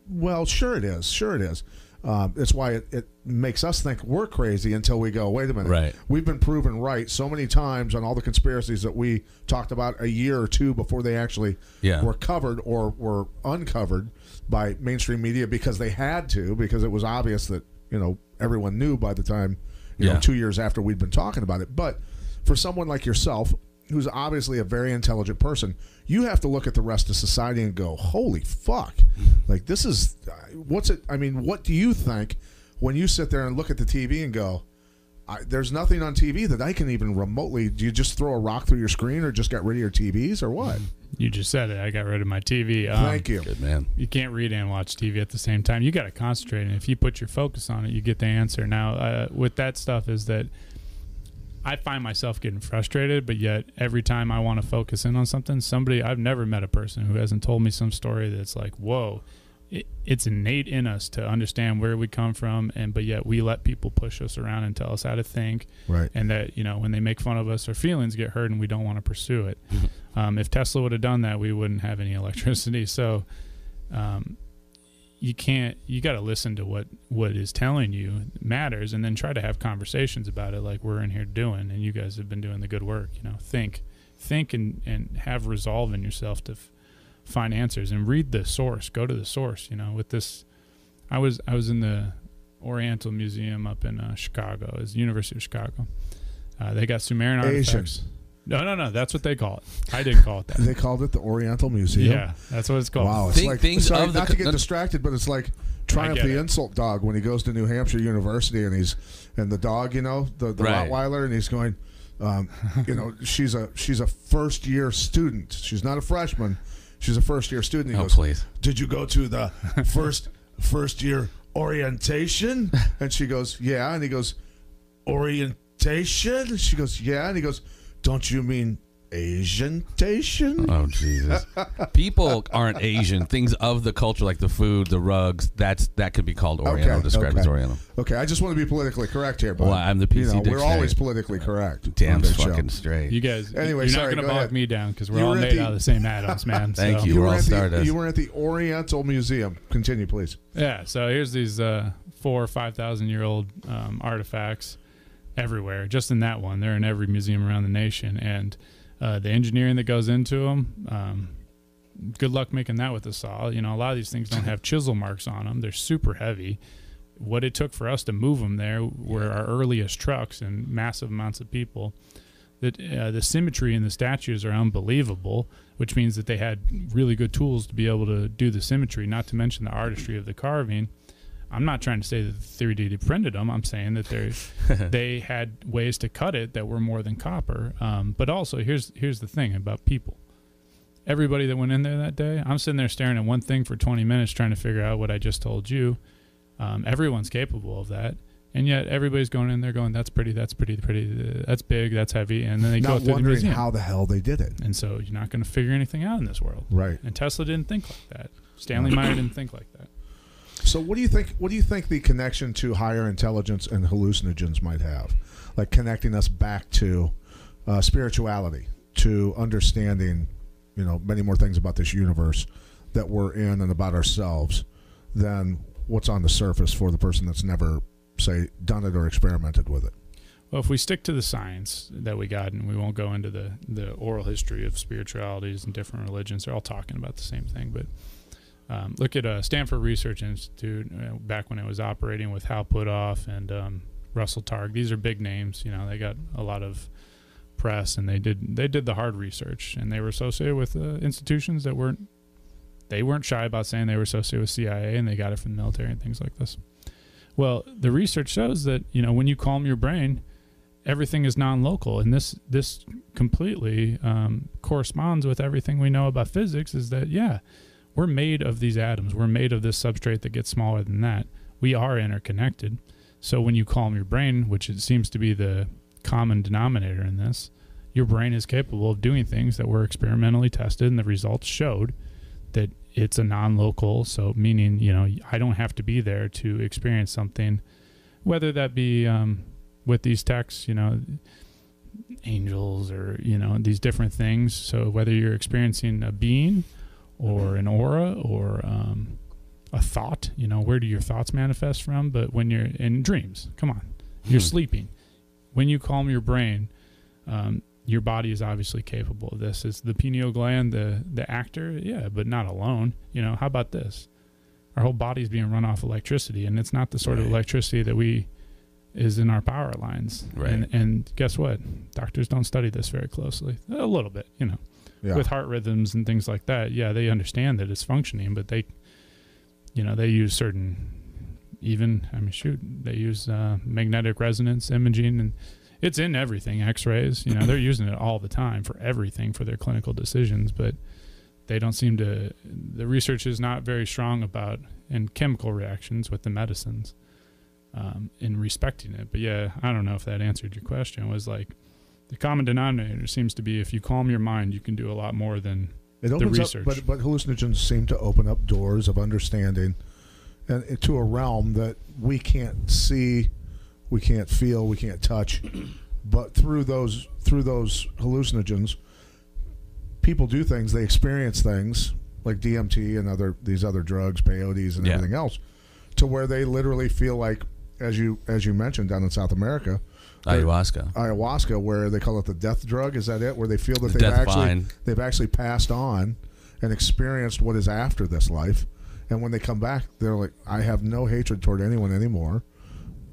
Well, sure it is. Sure it is. It's why it makes us think we're crazy until we go, wait a minute. Right. We've been proven right so many times on all the conspiracies that we talked about a year or two before they actually were covered or were uncovered by mainstream media because they had to, because it was obvious that, you know, everyone knew by the time, you know, 2 years after we'd been talking about it. But for someone like yourself, who's obviously a very intelligent person, you have to look at the rest of society and go, holy fuck. Like, this is, what's it, I mean, what do you think when you sit there and look at the TV and go, there's nothing on TV that I can even remotely, do you just throw a rock through your screen or just got rid of your TVs or what? You just said it. I got rid of my TV. Thank you. Good man. You can't read and watch TV at the same time. You got to concentrate. And if you put your focus on it, you get the answer. Now, with that stuff is that, I find myself getting frustrated, but yet every time I want to focus in on something, I've never met a person who hasn't told me some story that's like, whoa, it's innate in us to understand where we come from. But yet we let people push us around and tell us how to think. Right. And that, you know, when they make fun of us, our feelings get hurt and we don't want to pursue it. If Tesla would have done that, we wouldn't have any electricity. So, you got to listen to what is telling you matters and then try to have conversations about it like we're in here doing, and you guys have been doing the good work. You know, think and have resolve in yourself to find answers and read the source, go to the source. You know, with this, I was in the Oriental Museum up in Chicago. It's the University of Chicago. They got Sumerian artifacts. Asians. No. That's what they call it. I didn't call it that. They called it the Oriental Museum. Yeah, that's what it's called. Wow. It's sorry, not to get distracted, but it's like Triumph the Insult Dog when he goes to New Hampshire University and the dog, you know, the Rottweiler, and he's going, you know, she's a first year student. She's not a freshman. She's a first year student. He goes, please. Did you go to the first year orientation? And she goes, yeah. And he goes, orientation? She goes, yeah. And he goes, don't you mean Asian-tation? Oh, Jesus. People aren't Asian. Things of the culture, like the food, the rugs, that could be called Oriental, described as Oriental. Okay, I just want to be politically correct here, but well, I'm the PC dictionary. We're always politically correct. Damn fucking straight. You guys, anyway, you're not going to bog me down because we're all made out of the same atoms, man. Thank you. We're all stardust. You were at the Oriental Museum. Continue, please. Yeah, so here's these 4,000 or 5,000-year-old artifacts. Everywhere, just in that one. They're in every museum around the nation, and the engineering that goes into them, good luck making that with a saw. You know, a lot of these things don't have chisel marks on them. They're super heavy. what it took for us to move them there were our earliest trucks and massive amounts of people. That the symmetry in the statues are unbelievable, which means that they had really good tools to be able to do the symmetry, not to mention the artistry of the carving. I'm not trying to say that the 3D printed them. I'm saying that they had ways to cut it that were more than copper. But also, here's the thing about people. Everybody that went in there that day, I'm sitting there staring at one thing for 20 minutes trying to figure out what I just told you. Everyone's capable of that. And yet everybody's going in there going, that's pretty, that's big, that's heavy. And then they go through the museum. Not wondering how the hell they did it. And so you're not going to figure anything out in this world. Right. And Tesla didn't think like that. Stanley Meyer didn't think like that. So what do you think the connection to higher intelligence and hallucinogens might have? Like connecting us back to spirituality, to understanding, you know, many more things about this universe that we're in and about ourselves than what's on the surface for the person that's never, say, done it or experimented with it. Well, if we stick to the science that we got, and we won't go into the oral history of spiritualities and different religions, they're all talking about the same thing. But look at Stanford Research Institute, back when it was operating with Hal Puthoff and Russell Targ. These are big names. You know, they got a lot of press, and they did the hard research, and they were associated with institutions that weren't shy about saying they were associated with CIA, and they got it from the military and things like this. Well, the research shows that, you know, when you calm your brain, everything is non-local. And this completely corresponds with everything we know about physics, is that, yeah, we're made of these atoms. We're made of this substrate that gets smaller than that. We are interconnected. So when you calm your brain, which it seems to be the common denominator in this, your brain is capable of doing things that were experimentally tested, and the results showed that it's a non-local, so meaning, you know, I don't have to be there to experience something, whether that be with these texts, you know, angels or, you know, these different things. So whether you're experiencing a being or an aura or a thought, you know, where do your thoughts manifest from? But when you're in dreams, come on, you're sleeping. When you calm your brain, your body is obviously capable of this. Is the pineal gland the actor? Yeah, but not alone. You know, how about this? Our whole body is being run off electricity, and it's not the sort of electricity that is in our power lines. Right. And guess what? Doctors don't study this very closely. A little bit, you know, with heart rhythms and things like that. Yeah, they understand that it's functioning, but they, you know, they use certain, they use magnetic resonance imaging, and it's in everything, x-rays, you know, they're using it all the time for everything for their clinical decisions, but they don't seem to, the research is not very strong about and chemical reactions with the medicines in respecting it. But yeah, I don't know if that answered your question. Was like the common denominator seems to be if you calm your mind, you can do a lot more than it opens the research. But hallucinogens seem to open up doors of understanding and to a realm that we can't see, we can't feel, we can't touch, but through those hallucinogens, people do things. They experience things like DMT and these other drugs, peyotes, and everything else, to where they literally feel like, as you mentioned down in South America, ayahuasca, where they call it the death drug. Is that it? Where they feel that they've actually passed on and experienced what is after this life, and when they come back, they're like, I have no hatred toward anyone anymore.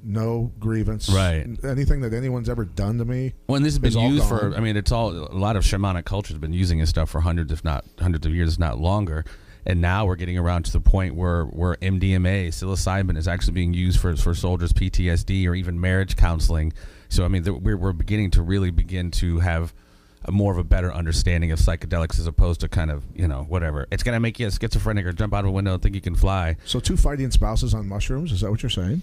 No grievance, right? Anything that anyone's ever done to me. Well, and this has been used for, I mean, it's all, a lot of shamanic culture has been using this stuff for hundreds of years, if not longer. And now we're getting around to the point where MDMA, psilocybin, is actually being used for soldiers, PTSD, or even marriage counseling. So, I mean, we're beginning to really begin to have more of a better understanding of psychedelics as opposed to kind of, you know, whatever. It's going to make you a schizophrenic or jump out of a window and think you can fly. So two fighting spouses on mushrooms, is that what you're saying?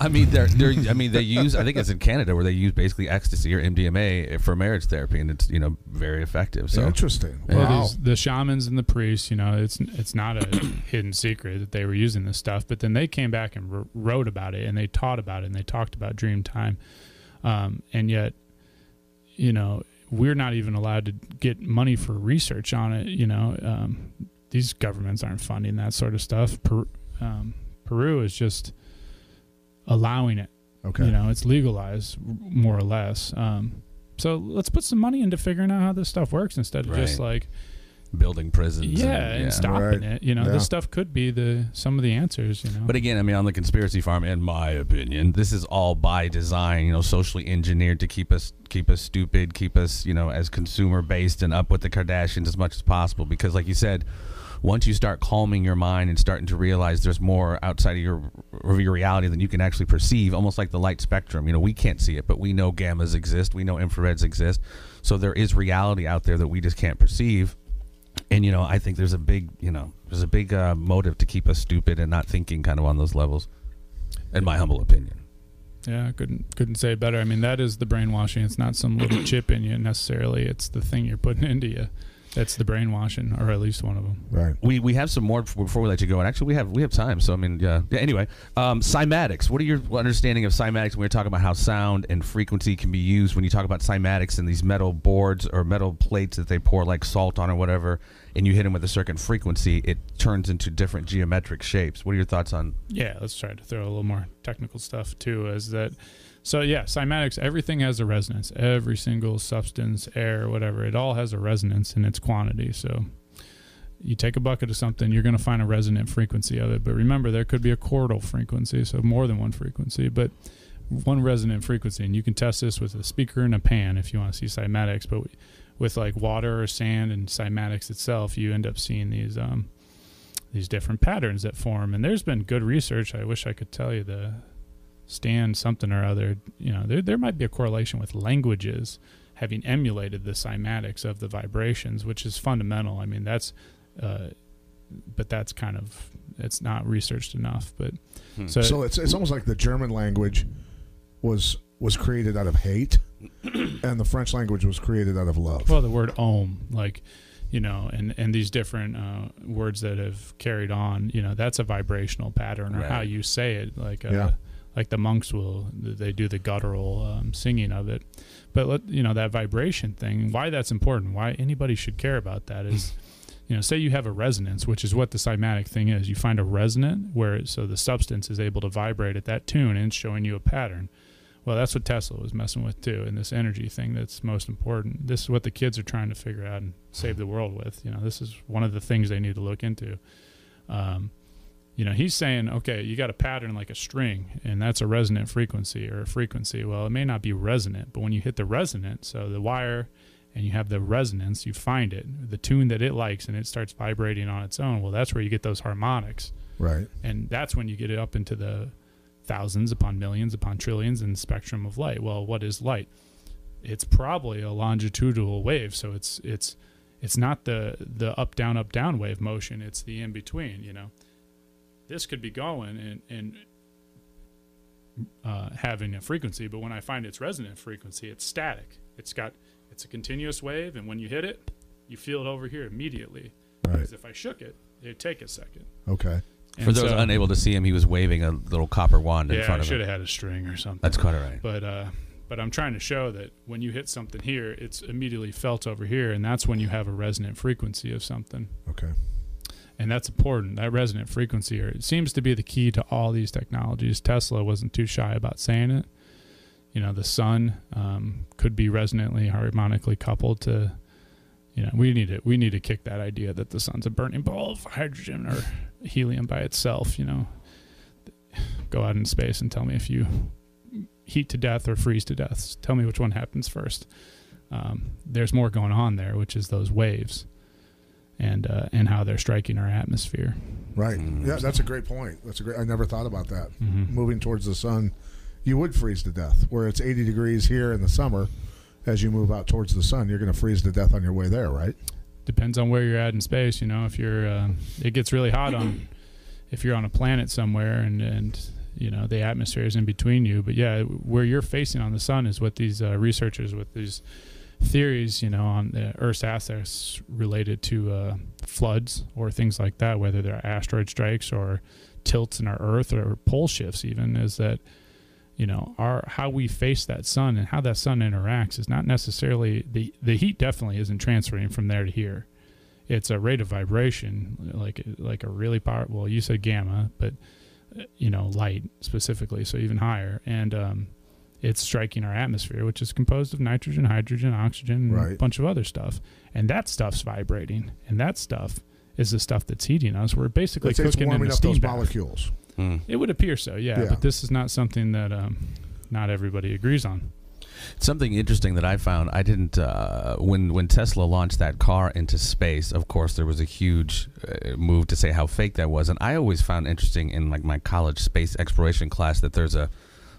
I mean, they use, I think it's in Canada where they use basically ecstasy or MDMA for marriage therapy, and it's, you know, very effective. So interesting. Wow. The shamans and the priests, you know, it's not a hidden secret that they were using this stuff, but then they came back and wrote about it, and they taught about it, and they talked about dream time, and yet, you know, we're not even allowed to get money for research on it. You know, these governments aren't funding that sort of stuff. Peru is just allowing it. Okay. You know, it's legalized more or less. So let's put some money into figuring out how this stuff works instead of just like building prisons and stopping it. You know, this stuff could be some of the answers, you know. But again, I mean, on the conspiracy farm, in my opinion, this is all by design, you know, socially engineered to keep us stupid, keep us, you know, as consumer based and up with the Kardashians as much as possible, because like you said, once you start calming your mind and starting to realize there's more outside of your reality than you can actually perceive, almost like the light spectrum. You know, we can't see it, but we know gammas exist. We know infrareds exist. So there is reality out there that we just can't perceive. And, you know, I think there's a big, motive to keep us stupid and not thinking kind of on those levels, in my humble opinion. Yeah, I couldn't say it better. I mean, that is the brainwashing. It's not some little chip in you necessarily. It's the thing you're putting into you. That's the brainwashing, or at least one of them. Right. We have some more before we let you go, and actually we have time. So I mean, yeah. Anyway, cymatics. What are your understanding of cymatics? When we're talking about how sound and frequency can be used, when you talk about cymatics and these metal boards or metal plates that they pour like salt on or whatever, and you hit them with a certain frequency, it turns into different geometric shapes. What are your thoughts on? Yeah, let's try to throw a little more technical stuff too. Is that? So yeah, cymatics, everything has a resonance. Every single substance, air, whatever, it all has a resonance in its quantity. So you take a bucket of something, you're going to find a resonant frequency of it. But remember, there could be a chordal frequency, so more than one frequency, but one resonant frequency. And you can test this with a speaker and a pan if you want to see cymatics. But with like water or sand and cymatics itself, you end up seeing these different patterns that form. And there's been good research. I wish I could tell you the Stan something or other, you know, there might be a correlation with languages having emulated the cymatics of the vibrations, which is fundamental. I mean, that's, but that's kind of, it's not researched enough, but. So it's almost like the German language was created out of hate and the French language was created out of love. Well, the word ohm, like, you know, and these different words that have carried on, you know, that's a vibrational pattern or right. How you say it, like a, yeah. Like the monks will, they do the guttural singing of it. But, that vibration thing, why that's important, why anybody should care about that is, you know, say you have a resonance, which is what the cymatic thing is. You find a resonant so the substance is able to vibrate at that tune and it's showing you a pattern. Well, that's what Tesla was messing with too, and this energy thing that's most important. This is what the kids are trying to figure out and save the world with. You know, this is one of the things they need to look into. You know, he's saying, okay, you got a pattern like a string, and that's a resonant frequency or a frequency. Well, it may not be resonant, but when you hit the resonant, so the wire, and you have the resonance, you find it, the tune that it likes, and it starts vibrating on its own. Well, that's where you get those harmonics. Right. And that's when you get it up into the thousands upon millions upon trillions in the spectrum of light. Well, what is light? It's probably a longitudinal wave, so it's not the up-down wave motion. It's the in-between, you know. This could be going and having a frequency, but when I find its resonant frequency, it's static. It's a continuous wave, and when you hit it, you feel it over here immediately. Right. Because if I shook it, it'd take a second. Okay. And for those unable to see him, he was waving a little copper wand in front of him. Yeah, I should have had a string or something. That's quite all right. But I'm trying to show that when you hit something here, it's immediately felt over here, and that's when you have a resonant frequency of something. Okay. And that's important, that resonant frequency. Or it seems to be the key to all these technologies. Tesla wasn't too shy about saying it. You know, the sun could be resonantly, harmonically coupled to, you know, we need to kick that idea that the sun's a burning ball of hydrogen or helium by itself, you know. Go out in space and tell me if you heat to death or freeze to death. Tell me which one happens first. There's more going on there, which is those waves. And how they're striking our atmosphere. Right. Yeah, that's a great point. I never thought about that. Mm-hmm. Moving towards the sun, you would freeze to death. Where it's 80 degrees here in the summer, as you move out towards the sun, you're going to freeze to death on your way there, right? Depends on where you're at in space. You know, if you're, it gets really hot if you're on a planet somewhere, and you know the atmosphere is in between you. But yeah, where you're facing on the sun is what these researchers with these theories, you know, on the Earth's assets related to floods or things like that, whether they're asteroid strikes or tilts in our Earth or pole shifts even, is that, you know, how we face that sun and how that sun interacts is not necessarily, the heat definitely isn't transferring from there to here. It's a rate of vibration, like a really powerful, well, you said gamma, but, you know, light specifically, so even higher. And it's striking our atmosphere, which is composed of nitrogen, hydrogen, oxygen, and a bunch of other stuff. And that stuff's vibrating, and that stuff is the stuff that's heating us. We're basically cooking in a steam bath. It's warming up those molecules. Mm. It would appear so, yeah. But this is not something that not everybody agrees on. Something interesting that I found, I didn't, when Tesla launched that car into space, of course, there was a huge move to say how fake that was. And I always found interesting in like my college space exploration class that there's a,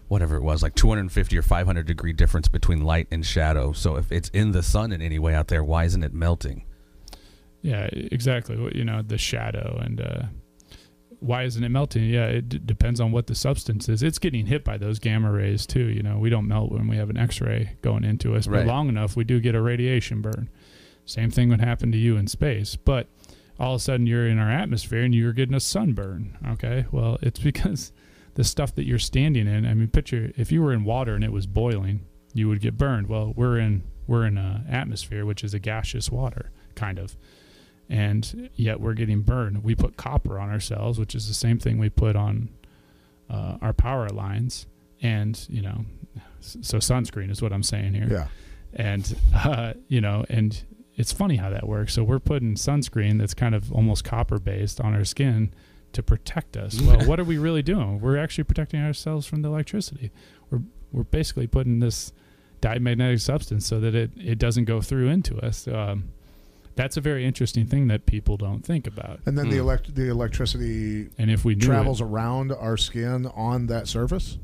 whatever it was, like 250 or 500 degree difference between light and shadow. So if it's in the sun in any way out there, why isn't it melting? Yeah, exactly. Well, you know, the shadow and, why isn't it melting? Yeah, it depends on what the substance is. It's getting hit by those gamma rays too. You know, we don't melt when we have an X-ray going into us, but long enough, we do get a radiation burn. Same thing would happen to you in space, but all of a sudden you're in our atmosphere and you're getting a sunburn. Okay, well, it's because the stuff that you're standing in, I mean, picture if you were in water and it was boiling, you would get burned. Well, we're in an atmosphere, which is a gaseous water, kind of. And yet we're getting burned. We put copper on ourselves, which is the same thing we put on our power lines. And, you know, so sunscreen is what I'm saying here. Yeah. And, you know, and it's funny how that works. So we're putting sunscreen that's kind of almost copper based on our skin to protect us. Well, what are we really doing? We're actually protecting ourselves from the electricity. We're basically putting this diamagnetic substance so that it doesn't go through into us. That's a very interesting thing that people don't think about. And then the electricity and if we travels around our skin on that surface?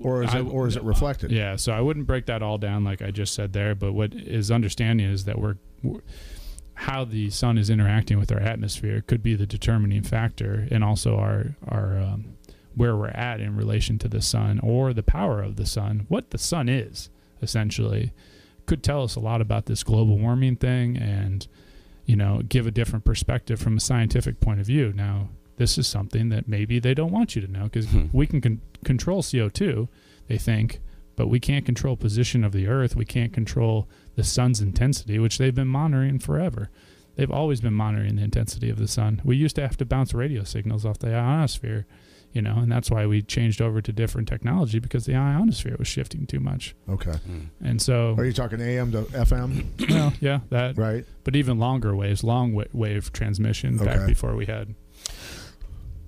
Or is it reflected? Yeah, so I wouldn't break that all down like I just said there, but what is understanding is that how the sun is interacting with our atmosphere could be the determining factor, and also our where we're at in relation to the sun or the power of the sun, what the sun is, essentially. Could tell us a lot about this global warming thing and, you know, give a different perspective from a scientific point of view. Now, this is something that maybe they don't want you to know because we can control CO2, they think, but we can't control position of the Earth. We can't control the sun's intensity, which they've been monitoring forever. They've always been monitoring the intensity of the sun. We used to have to bounce radio signals off the ionosphere, you know, and that's why we changed over to different technology because the ionosphere was shifting too much. Okay. And so... Are you talking AM to FM? Well, yeah, that. Right. But even longer waves, long wave transmission back before we had...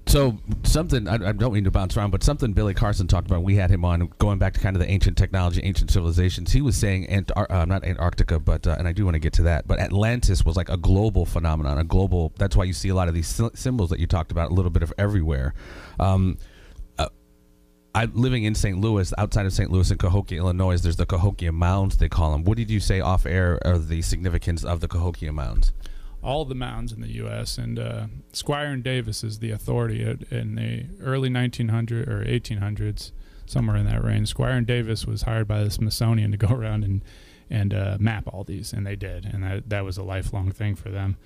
So something, I don't mean to bounce around, but something Billy Carson talked about, we had him on, going back to kind of the ancient technology, ancient civilizations. He was saying, not Antarctica, but, and I do want to get to that, but Atlantis was like a global phenomenon, a global, that's why you see a lot of these symbols that you talked about, a little bit of everywhere. I'm living in St. Louis, outside of St. Louis in Cahokia, Illinois, there's the Cahokia Mounds, they call them. What did you say off air are the significance of the Cahokia Mounds? All the mounds in the U.S. and Squire and Davis is the authority in the early 1900s or 1800s, somewhere in that range. Squire and Davis was hired by the Smithsonian to go around and map all these, and they did, and that was a lifelong thing for them.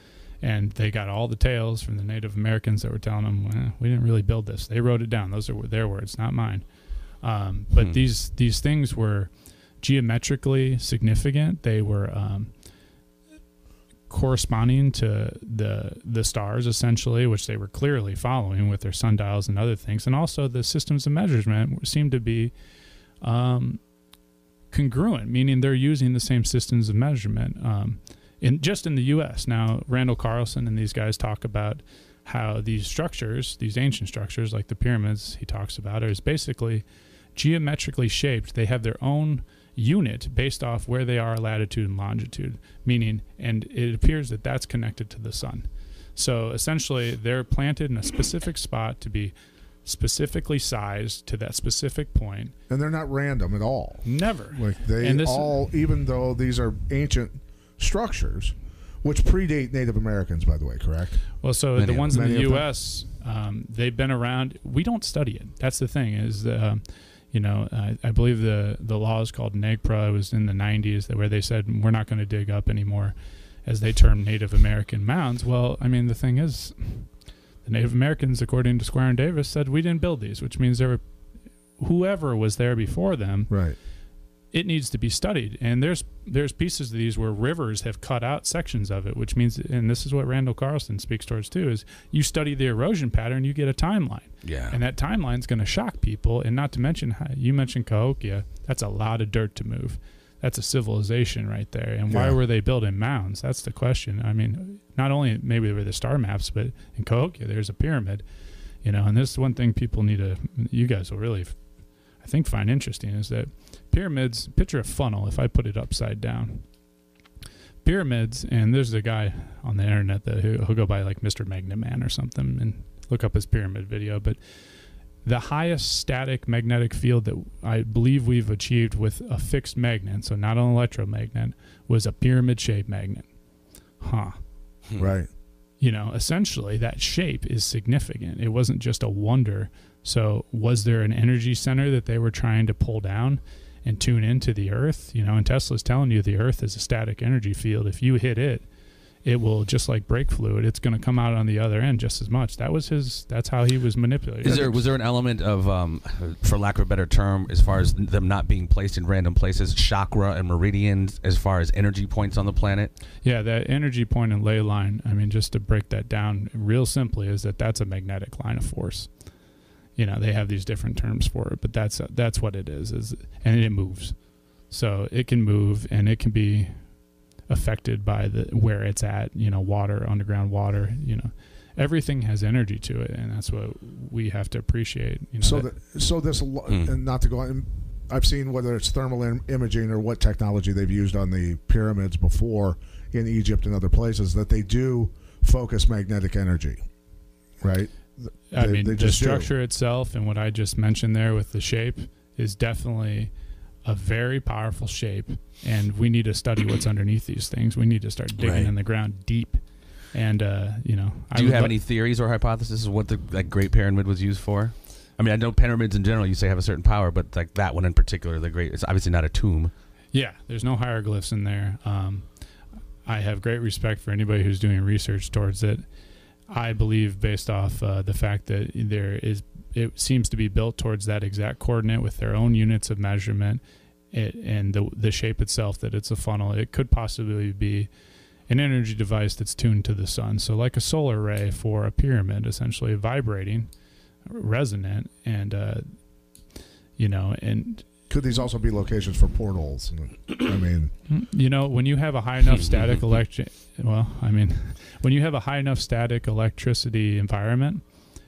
And they got all the tales from the Native Americans that were telling them, well, we didn't really build this. They wrote it down. Those are their words, not mine. But these things were geometrically significant. They were corresponding to the stars, essentially, which they were clearly following with their sundials and other things. And also the systems of measurement seemed to be congruent, meaning they're using the same systems of measurement in the U.S. Now, Randall Carlson and these guys talk about how these structures, these ancient structures like the pyramids he talks about, is basically geometrically shaped. They have their own unit based off where they are latitude and longitude, meaning, and it appears that that's connected to the sun. So essentially they're planted in a specific spot to be specifically sized to that specific point. And they're not random at all. Never. Like even though these are ancient structures, which predate Native Americans, by the way, correct? Well, so the ones in the U.S., they've been around. We don't study it. That's the thing is, you know, I believe the law is called NAGPRA. It was in the 90s where they said, we're not going to dig up anymore, as they term Native American mounds. Well, I mean, the thing is, the Native Americans, according to Squire and Davis, said we didn't build these, which means whoever was there before them it needs to be studied. And there's pieces of these where rivers have cut out sections of it, which means, and this is what Randall Carlson speaks towards too, is you study the erosion pattern, you get a timeline. Yeah. And that timeline's going to shock people. And not to mention, you mentioned Cahokia, that's a lot of dirt to move. That's a civilization right there. And why were they building mounds? That's the question. I mean, not only maybe were the star maps, but in Cahokia, there's a pyramid, you know, and this is one thing people need to, you guys will really, I think, find interesting is that pyramids, picture a funnel, if I put it upside down. Pyramids, and there's a guy on the internet that who'll go by like Mr. Magnet Man or something and look up his pyramid video, but the highest static magnetic field that I believe we've achieved with a fixed magnet, so not an electromagnet, was a pyramid-shaped magnet. Huh. Right. You know, essentially that shape is significant. It wasn't just a wonder. So was there an energy center that they were trying to pull down and tune into the Earth? You know, and Tesla's telling you the Earth is a static energy field. If you hit it, it will, just like brake fluid, it's going to come out on the other end just as much. That was his, that's how he was manipulated. Was there an element of, for lack of a better term, as far as them not being placed in random places, chakra and meridians, as far as energy points on the planet? Yeah, that energy point and ley line, I mean, just to break that down real simply, is that that's a magnetic line of force. You know, they have these different terms for it, but that's what it is, and it moves. So it can move, and it can be affected by the where it's at, you know, water, underground water, you know, everything has energy to it, and that's what we have to appreciate, you know. So this and not to go on, I've seen whether it's thermal imaging or what technology they've used on the pyramids before in Egypt and other places, that they do focus magnetic energy, right? I mean the structure itself, and what I just mentioned there with the shape, is definitely a very powerful shape, and we need to study what's underneath these things. We need to start digging in the ground deep. And you know, do you have any theories or hypotheses of what the Great Pyramid was used for? I mean, I know pyramids in general, you say, have a certain power, but like that one in particular, the Great, it's obviously not a tomb. Yeah, there's no hieroglyphs in there. I have great respect for anybody who's doing research towards it. I believe, based off the fact that there is, it seems to be built towards that exact coordinate with their own units of measurement, and the shape itself, that it's a funnel. It could possibly be an energy device that's tuned to the sun. So like a solar array for a pyramid, essentially vibrating, resonant, and, you know, and... Could these also be locations for portals? I mean, you know, when you have a high enough static when you have a high enough static electricity environment,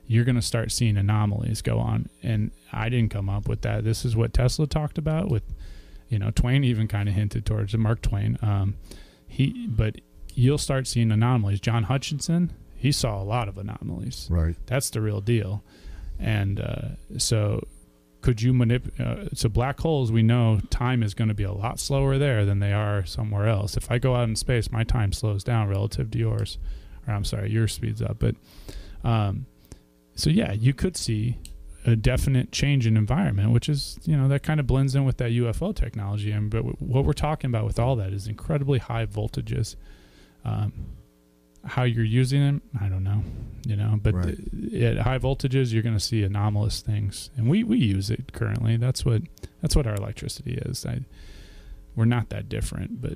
you're going to start seeing anomalies go on. And I didn't come up with that. This is what Tesla talked about with, you know, Twain even kind of hinted towards it, Mark Twain. But you'll start seeing anomalies. John Hutchinson, he saw a lot of anomalies. Right. That's the real deal. And so... Could you manipulate? So black holes, we know time is going to be a lot slower there than they are somewhere else. If I go out in space, my time slows down relative to yours, or I'm sorry, yours speeds up. But so yeah, you could see a definite change in environment, which is, you know, that kind of blends in with that UFO technology. And but what we're talking about with all that is incredibly high voltages. How you're using them, I don't know, you know, but at high voltages, you're going to see anomalous things. And we use it currently. That's what our electricity is. We're not that different, but.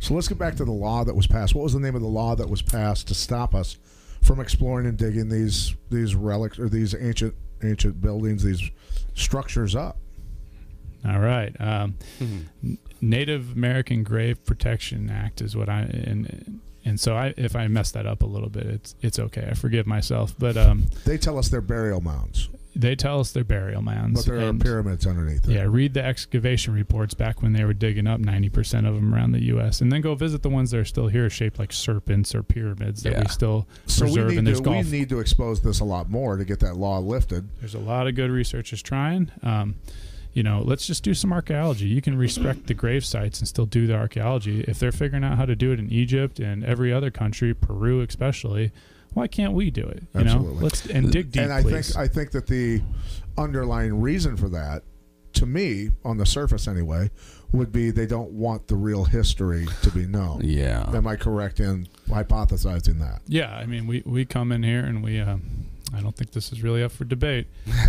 So let's get back to the law that was passed. What was the name of the law that was passed to stop us from exploring and digging these relics, or these ancient buildings, these structures up? All right. Native American Grave Protection Act is what And so if I mess that up a little bit, it's okay. I forgive myself. But they tell us they're burial mounds. They tell us they're burial mounds. But there are pyramids underneath them. Yeah, read the excavation reports back when they were digging up 90% of them around the U.S. And then go visit the ones that are still here, shaped like serpents or pyramids that we still preserve in this golf. We need to expose this a lot more to get that law lifted. There's a lot of good researchers trying. You know, let's just do some archaeology. You can respect the grave sites and still do the archaeology. If they're figuring out how to do it in Egypt and every other country, Peru especially, why can't we do it? You know, let's dig deep. And I think that the underlying reason for that, to me, on the surface anyway, would be they don't want the real history to be known. Yeah. Am I correct in hypothesizing that? Yeah, I mean, we come in here and we, I don't think this is really up for debate.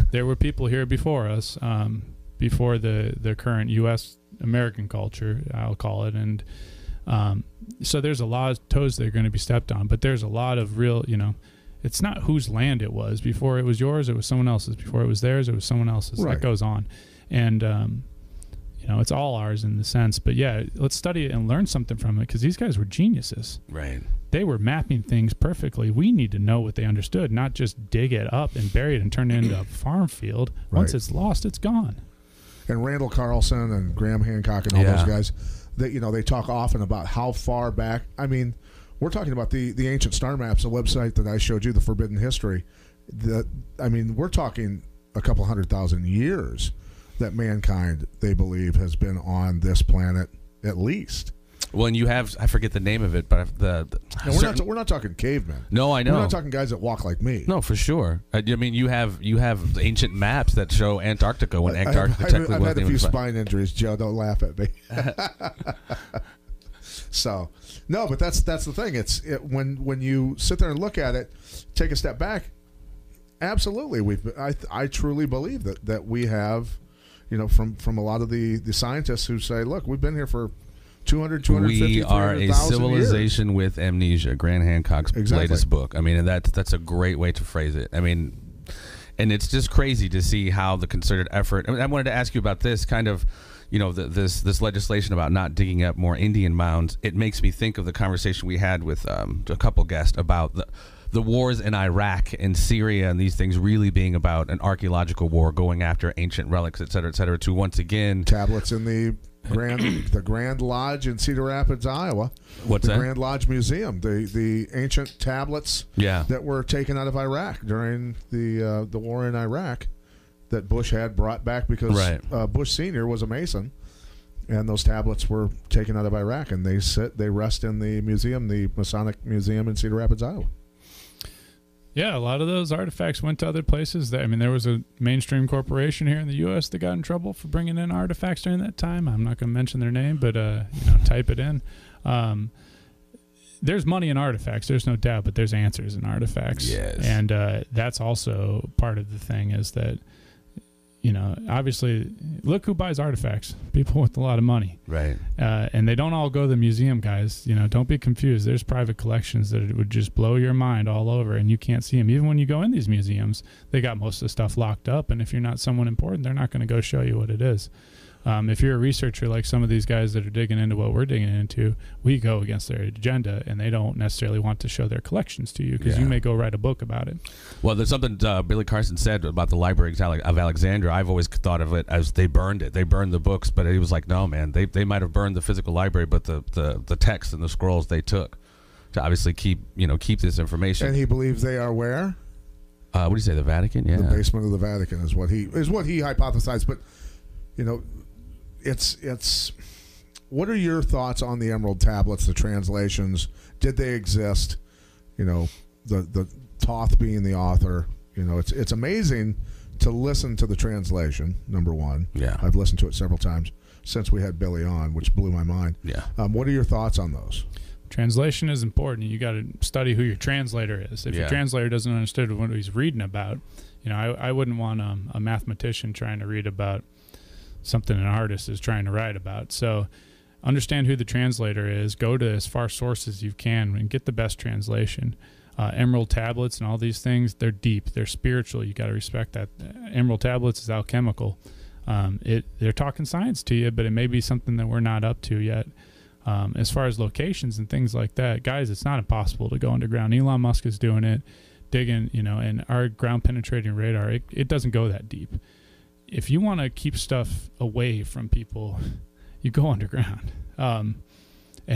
There were people here before us. Before the current U.S. American culture, I'll call it. And so there's a lot of toes that are going to be stepped on, but there's a lot of real, you know, it's not whose land it was. Before it was yours, it was someone else's. Before it was theirs, it was someone else's. Right. That goes on. And, you know, it's all ours in the sense. But, yeah, let's study it and learn something from it, because these guys were geniuses. Right. They were mapping things perfectly. We need to know what they understood, not just dig it up and bury it and turn it into a farm field. Right. Once it's lost, it's gone. And Randall Carlson and Graham Hancock and all those guys, that, you know, they talk often about how far back. I mean, we're talking about the ancient star maps, the website that I showed you, the Forbidden History. I mean, we're talking a couple 100,000 years that mankind, they believe, has been on this planet at least. Well, and you have, I forget the name of it, but no, we're not talking cavemen. No, I know. We're not talking guys that walk like me. No, for sure. I mean, you have ancient maps that show Antarctica when Antarctica technically wasn't. I've had a few spine injuries, Joe. Don't laugh at me. So, no, but that's the thing. It's when you sit there and look at it, take a step back. Absolutely, I truly believe that we have, you know, from a lot of the scientists who say, look, we've been here for 200, 250, we are a civilization years. With amnesia, Graham Hancock's latest book. I mean, and that's a great way to phrase it. I mean, and it's just crazy to see how the concerted effort. I mean, I wanted to ask you about this kind of, you know, this legislation about not digging up more Indian mounds. It makes me think of the conversation we had with a couple guests about the wars in Iraq and Syria, and these things really being about an archaeological war going after ancient relics, et cetera, to once again tablets in the Grand Lodge in Cedar Rapids, Iowa. What's that? The Grand Lodge Museum, the ancient tablets that were taken out of Iraq during the war in Iraq that Bush had brought back because Bush Sr. was a Mason, and those tablets were taken out of Iraq, and they rest in the museum, the Masonic Museum in Cedar Rapids, Iowa. Yeah, a lot of those artifacts went to other places. That, I mean, there was a mainstream corporation here in the U.S. that got in trouble for bringing in artifacts during that time. I'm not going to mention their name, but you know, type it in. There's money in artifacts, there's no doubt, but there's answers in artifacts. Yes. And that's also part of the thing is that, you know, obviously, look who buys artifacts. People with a lot of money. Right. And they don't all go to the museum, guys. You know, don't be confused. There's private collections that it would just blow your mind all over, and you can't see them. Even when you go in these museums, they got most of the stuff locked up, and if you're not someone important, they're not going to go show you what it is. If you're a researcher like some of these guys that are digging into what we're digging into, we go against their agenda, and they don't necessarily want to show their collections to you because you may go write a book about it. Well, there's something Billy Carson said about the Library of Alexandria. I've always thought of it as they burned it. They burned the books, but he was like, no, man, they might have burned the physical library, but the text and the scrolls they took to obviously keep this information. And he believes they are where? What do you say, the Vatican? Yeah. The basement of the Vatican is what he hypothesized, but, you know, it's what are your thoughts on the Emerald Tablets, the translations? Did they exist? You know, the Toth being the author, you know, it's amazing to listen to the translation, number one. Yeah. I've listened to it several times since we had Billy on, which blew my mind. Yeah. What are your thoughts on those? Translation is important. You got to study who your translator is. If your translator doesn't understand what he's reading about, you know, I wouldn't want a mathematician trying to read about something an artist is trying to write about. So understand who the translator is, go to as far source as you can and get the best translation. Emerald Tablets and all these things, they're deep, they're spiritual. You got to respect that. Emerald Tablets is alchemical. They're talking science to you, but it may be something that we're not up to yet. As far as locations and things like that, guys, it's not impossible to go underground. Elon Musk is doing it, digging, you know, and our ground penetrating radar, it doesn't go that deep. If you want to keep stuff away from people, you go underground. And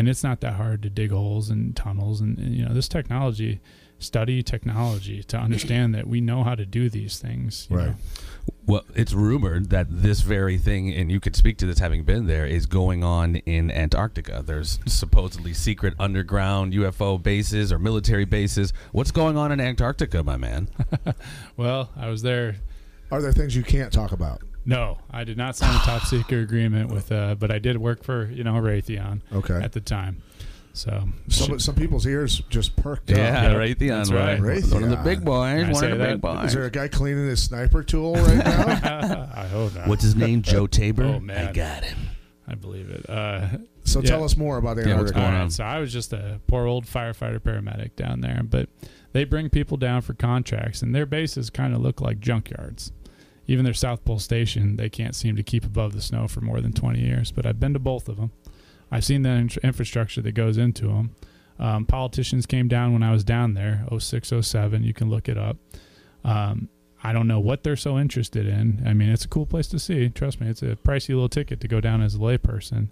it's not that hard to dig holes and tunnels. And you know, this technology, study technology to understand that we know how to do these things. Right. Know? Well, it's rumored that this very thing, and you could speak to this having been there, is going on in Antarctica. There's supposedly secret underground UFO bases or military bases. What's going on in Antarctica, my man? Well, I was there. Are there things you can't talk about? No, I did not sign a top secret agreement with, but I did work for, you know, Raytheon at the time. So some people's ears just perked up. Yeah, Raytheon, right? Raytheon. One of the big boys. Is there a guy cleaning his sniper tool right now? I hope not. What's his name? Joe Tabor? Oh, man. I got him. I believe it. So yeah. Tell us more about the Antarctica. All right, so I was just a poor old firefighter paramedic down there, but they bring people down for contracts, and their bases kind of look like junkyards. Even their South Pole station, they can't seem to keep above the snow for more than 20 years. But I've been to both of them. I've seen the infrastructure that goes into them. Politicians came down when I was down there, 06, 07. You can look it up. I don't know what they're so interested in. I mean, it's a cool place to see. Trust me, it's a pricey little ticket to go down as a layperson.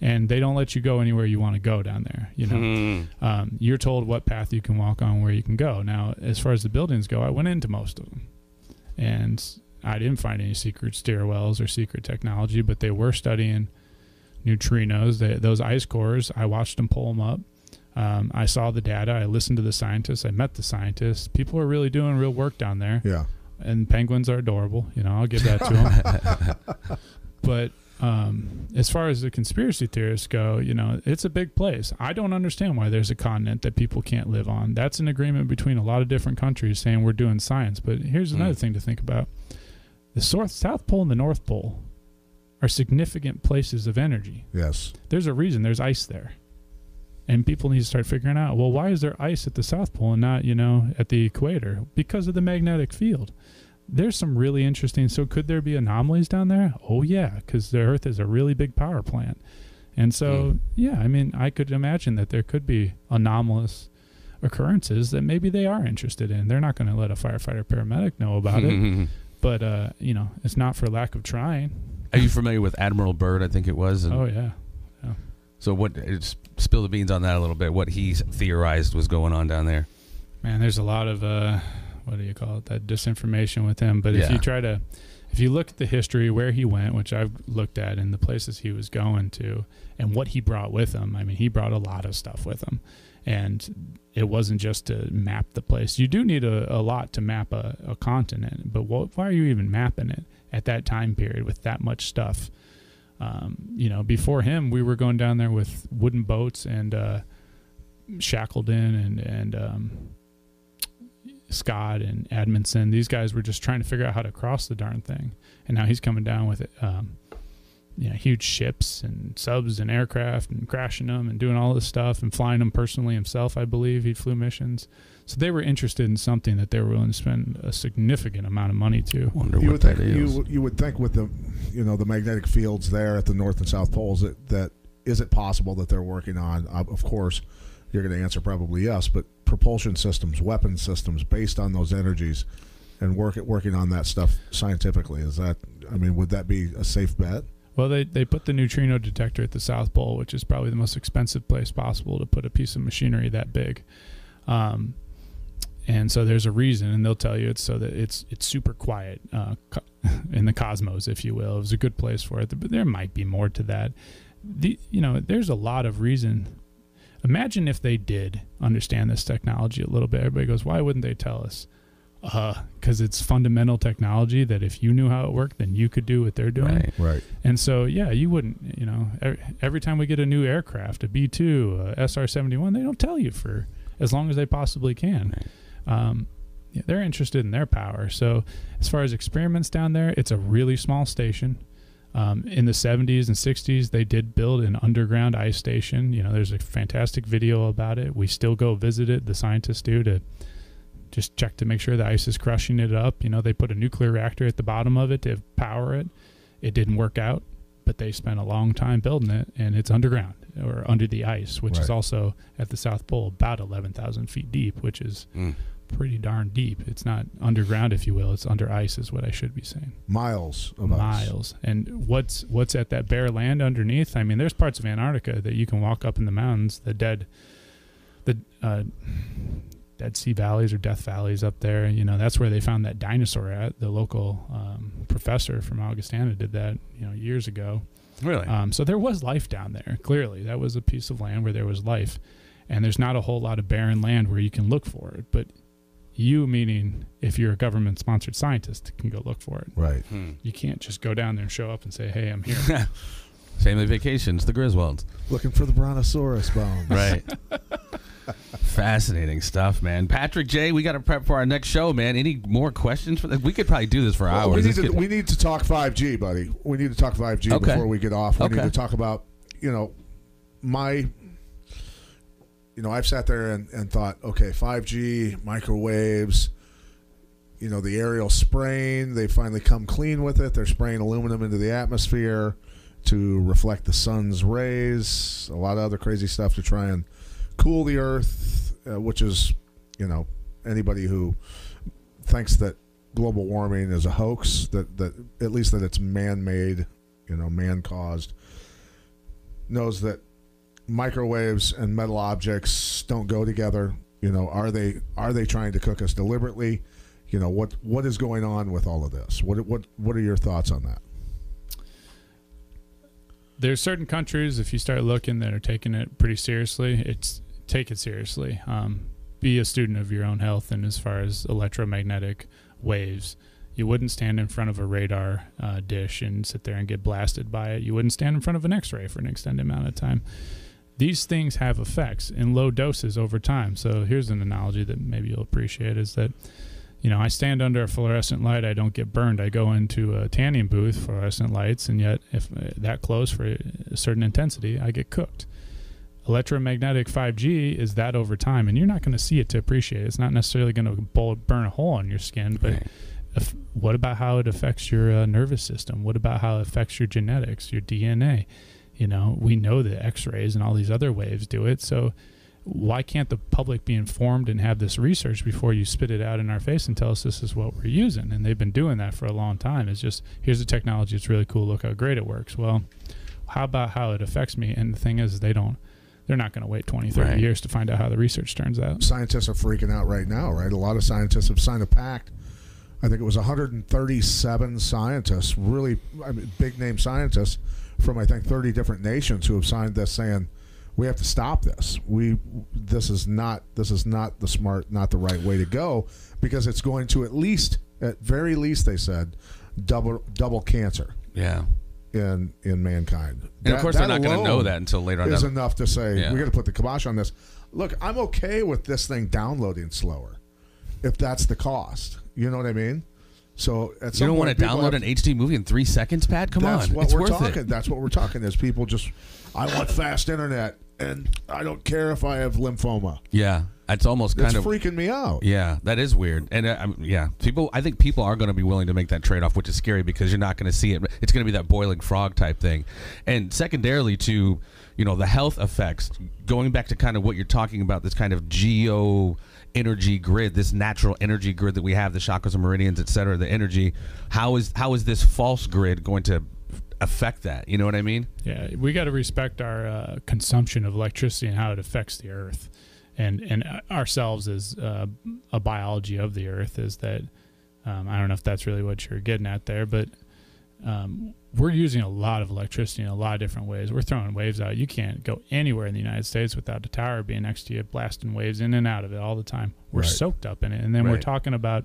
And they don't let you go anywhere you want to go down there. You know, you're told what path you can walk on, where you can go. Now, as far as the buildings go, I went into most of them. And I didn't find any secret stairwells or secret technology, but they were studying neutrinos. Those ice cores, I watched them pull them up. I saw the data. I listened to the scientists. I met the scientists. People are really doing real work down there. Yeah. And penguins are adorable. You know, I'll give that to them. But as far as the conspiracy theorists go, you know, it's a big place. I don't understand why there's a continent that people can't live on. That's an agreement between a lot of different countries saying we're doing science. But here's another thing to think about. The South Pole and the North Pole are significant places of energy. Yes. There's a reason there's ice there. And people need to start figuring out, well, why is there ice at the South Pole and not, you know, at the equator? Because of the magnetic field. There's some really interesting. So could there be anomalies down there? Oh, yeah, because the Earth is a really big power plant. And so, yeah, I mean, I could imagine that there could be anomalous occurrences that maybe they are interested in. They're not going to let a firefighter paramedic know about it. But, you know, it's not for lack of trying. Are you familiar with Admiral Byrd, I think it was? And oh, yeah. So spill the beans on that a little bit, what he theorized was going on down there. Man, there's a lot of, what do you call it, that disinformation with him. But if you look at the history, where he went, which I've looked at, and the places he was going to, and what he brought with him, I mean, he brought a lot of stuff with him. And it wasn't just to map the place. You do need a lot to map a continent, but why are you even mapping it at that time period with that much stuff? You know, before him, we were going down there with wooden boats and Shackleton and Scott and Edmondson. These guys were just trying to figure out how to cross the darn thing. And now he's coming down with, you know, huge ships and subs and aircraft and crashing them and doing all this stuff and flying them personally himself, I believe. He flew missions. So they were interested in something that they were willing to spend a significant amount of money to. Wonder what that is. You would think with the, you know, the magnetic fields there at the North and South Poles, that is it possible that they're working on, of course, you're going to answer probably yes, but propulsion systems, weapon systems based on those energies and working on that stuff scientifically. Is that, I mean, would that be a safe bet? Well, they put the neutrino detector at the South Pole, which is probably the most expensive place possible to put a piece of machinery that big. And so there's a reason, and they'll tell you it's so that it's super quiet in the cosmos, if you will. It was a good place for it, but there might be more to that. You know, there's a lot of reason. Imagine if they did understand this technology a little bit. Everybody goes, why wouldn't they tell us? Because it's fundamental technology that if you knew how it worked, then you could do what they're doing. Right. And so, yeah, you wouldn't, you know, every time we get a new aircraft, a B-2, a SR-71, they don't tell you for as long as they possibly can. Right. Yeah, they're interested in their power. So as far as experiments down there, it's a really small station. In the 70s and 60s, they did build an underground ice station. You know, there's a fantastic video about it. We still go visit it. The scientists do to just check to make sure the ice is crushing it up. You know, they put a nuclear reactor at the bottom of it to power it. It didn't work out, but they spent a long time building it, and it's underground or under the ice, which is also at the South Pole about 11,000 feet deep, which is pretty darn deep. It's not underground, if you will. It's under ice is what I should be saying. Miles of ice. Miles. And what's at that bare land underneath? I mean, there's parts of Antarctica that you can walk up in the mountains, Dead Sea Valleys or Death Valleys up there. You know, that's where they found that dinosaur at. The local professor from Augustana did that, you know, years ago. Really? So there was life down there, clearly. That was a piece of land where there was life. And there's not a whole lot of barren land where you can look for it. But you, meaning if you're a government-sponsored scientist, can go look for it. Right. You can't just go down there and show up and say, hey, I'm here. Family vacations, the Griswolds. Looking for the brontosaurus bones. Right. Fascinating stuff, man. Patrick J., we got to prep for our next show, man. Any more questions for this? We could probably do this for hours. We need to talk 5G, buddy. We need to talk 5G before we get off. We need to talk about, you know, I've sat there and thought, okay, 5G, microwaves, you know, the aerial spraying. They finally come clean with it. They're spraying aluminum into the atmosphere to reflect the sun's rays. A lot of other crazy stuff to try and cool the earth, which is, you know, anybody who thinks that global warming is a hoax, that at least that it's man-made, you know, man-caused, knows that microwaves and metal objects don't go together. You know, are they trying to cook us deliberately? You know, what is going on with all of this? What are your thoughts on that? There's certain countries, if you start looking, that are taking it pretty seriously. Take it seriously. Be a student of your own health, and as far as electromagnetic waves, you wouldn't stand in front of a radar dish and sit there and get blasted by it. You wouldn't stand in front of an x-ray for an extended amount of time. These things have effects in low doses over time. So here's an analogy that maybe you'll appreciate is that, you know, I stand under a fluorescent light, I don't get burned. I go into a tanning booth, fluorescent lights, and yet if that close for a certain intensity, I get cooked. Electromagnetic 5G is that over time, and you're not going to see it to appreciate it. It's not necessarily going to burn a hole in your skin, but what about how it affects your nervous system? What about how it affects your genetics, your DNA? You know, we know that x-rays and all these other waves do it, so why can't the public be informed and have this research before you spit it out in our face and tell us this is what we're using? And they've been doing that for a long time. It's just, here's the technology, it's really cool, look how great it works. Well, how about how it affects me? And the thing is, they're not going to wait 20, 30 years to find out how the research turns out. Scientists are freaking out right now, right? A lot of scientists have signed a pact. I think it was 137 scientists, really, I mean, big name scientists from, I think, 30 different nations who have signed this saying, we have to stop this. This is not the smart, not the right way to go, because it's going to at very least, they said, double cancer. Yeah. In mankind. And that, of course, they're not going to know that until later on. Is enough to say we got to put the kibosh on this. Look, I'm okay with this thing downloading slower, if that's the cost. You know what I mean? So at some point, you don't want to download an HD movie in 3 seconds, Pat. Come on, it's worth it. That's what we're talking. Is people just, I want fast internet. And I don't care if I have lymphoma. Yeah, that's almost kind of freaking me out. Yeah, that is weird. And I think people are going to be willing to make that trade-off, which is scary because you're not going to see it. It's going to be that boiling frog type thing. And secondarily to, you know, the health effects, going back to kind of what you're talking about, this kind of energy grid, this natural energy grid that we have, the chakras and meridians, et cetera, the energy, how is this false grid going to affect that? You know what I mean? Yeah, we got to respect our consumption of electricity and how it affects the earth, and ourselves as a biology of the earth. Is that I don't know if that's really what you're getting at there, but we're using a lot of electricity in a lot of different ways. We're throwing waves out. You can't go anywhere in the United States without a tower being next to you, blasting waves in and out of it all the time. We're soaked up in it, and then we're talking about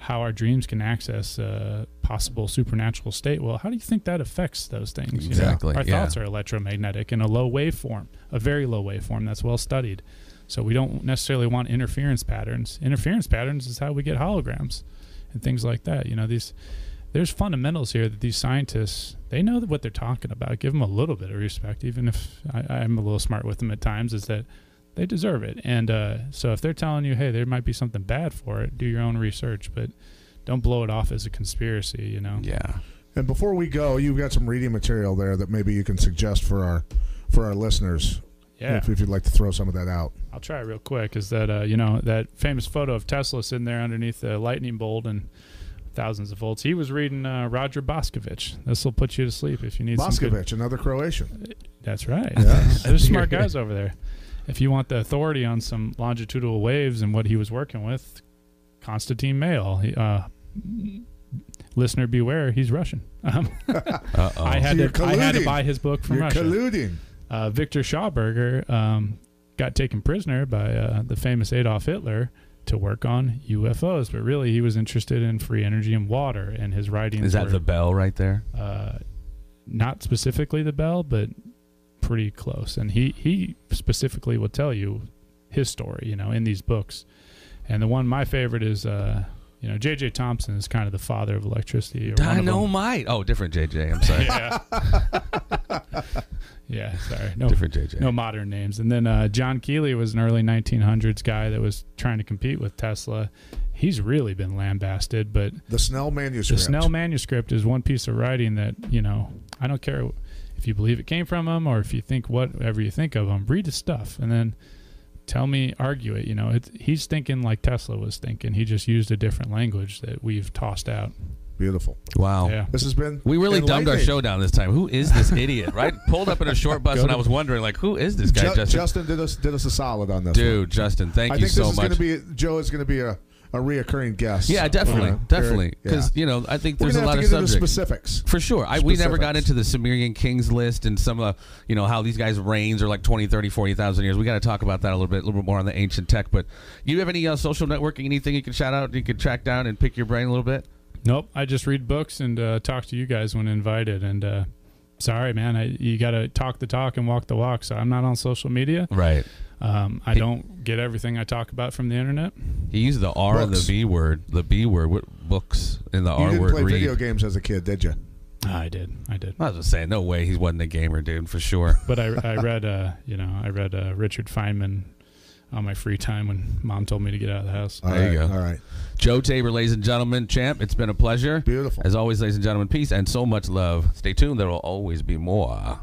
how our dreams can access a possible supernatural state. Well, how do you think that affects those things? Exactly. You know, our thoughts are electromagnetic in a low waveform, a very low waveform that's well studied. So we don't necessarily want interference patterns. Interference patterns is how we get holograms and things like that. You know, there's fundamentals here that these scientists, they know what they're talking about. Give them a little bit of respect, even if I'm a little smart with them at times, is that they deserve it. And so if they're telling you, hey, there might be something bad for it, do your own research, but don't blow it off as a conspiracy, you know? Yeah. And before we go, you've got some reading material there that maybe you can suggest for our listeners. Yeah. If you'd like to throw some of that out. I'll try real quick. Is that, you know, that famous photo of Tesla sitting there underneath the lightning bolt and thousands of volts. He was reading Roger Boscovich. This will put you to sleep if you need some. Boscovich, another Croatian. That's right. Yes. There's smart guys over there. If you want the authority on some longitudinal waves and what he was working with, Konstantin Mayol, listener beware, he's Russian. I had to buy his book from Russia. Colluding. Victor Schauberger got taken prisoner by the famous Adolf Hitler to work on UFOs, but really he was interested in free energy and water, and his writings. Is that the bell right there? Not specifically the bell, but pretty close. And he specifically will tell you his story, you know, in these books. And the one, my favorite is, you know, J.J. Thompson is kind of the father of electricity. Dynamite. Oh, different J.J. I'm sorry. Yeah. Yeah, sorry. No, different J.J. No modern names. And then John Keeley was an early 1900s guy that was trying to compete with Tesla. He's really been lambasted, but... The Snell Manuscript. The Snell Manuscript is one piece of writing that, you know, I don't care if you believe it came from him or if you think whatever you think of him, read his stuff and then... Tell me, argue it. You know, it's, he's thinking like Tesla was thinking. He just used a different language that we've tossed out. Beautiful. Wow. Yeah. This has been. We really dumbed our show down this time. Who is this idiot? Right? Pulled up in a short bus, and I was wondering, like, who is this guy? Justin. Justin did us a solid on this. Dude, one. Justin, thank you so much. I think this is going to be. Joe is going to be a reoccurring guest. Yeah, definitely. Because, you know, I think there's a lot of subjects. Into specifics. For sure. We never got into the Sumerian kings list and some of, you know, how these guys' reigns are like 20, 30, 40,000 years. We got to talk about that a little bit more on the ancient tech. But you have any social networking, anything you can shout out, you can track down and pick your brain a little bit? Nope. I just read books and talk to you guys when invited. And sorry, man, you got to talk the talk and walk the walk. So I'm not on social media. Right. I don't get everything I talk about from the internet. He used the R and the B word. The B word. What books in the R word? You didn't play video games as a kid, did you? I did. I was just saying, no way he wasn't a gamer, dude, for sure. But I read, you know, Richard Feynman on my free time when Mom told me to get out of the house. There you go. All right. Joe Tabor, ladies and gentlemen, champ, it's been a pleasure. Beautiful. As always, ladies and gentlemen, peace and so much love. Stay tuned. There will always be more.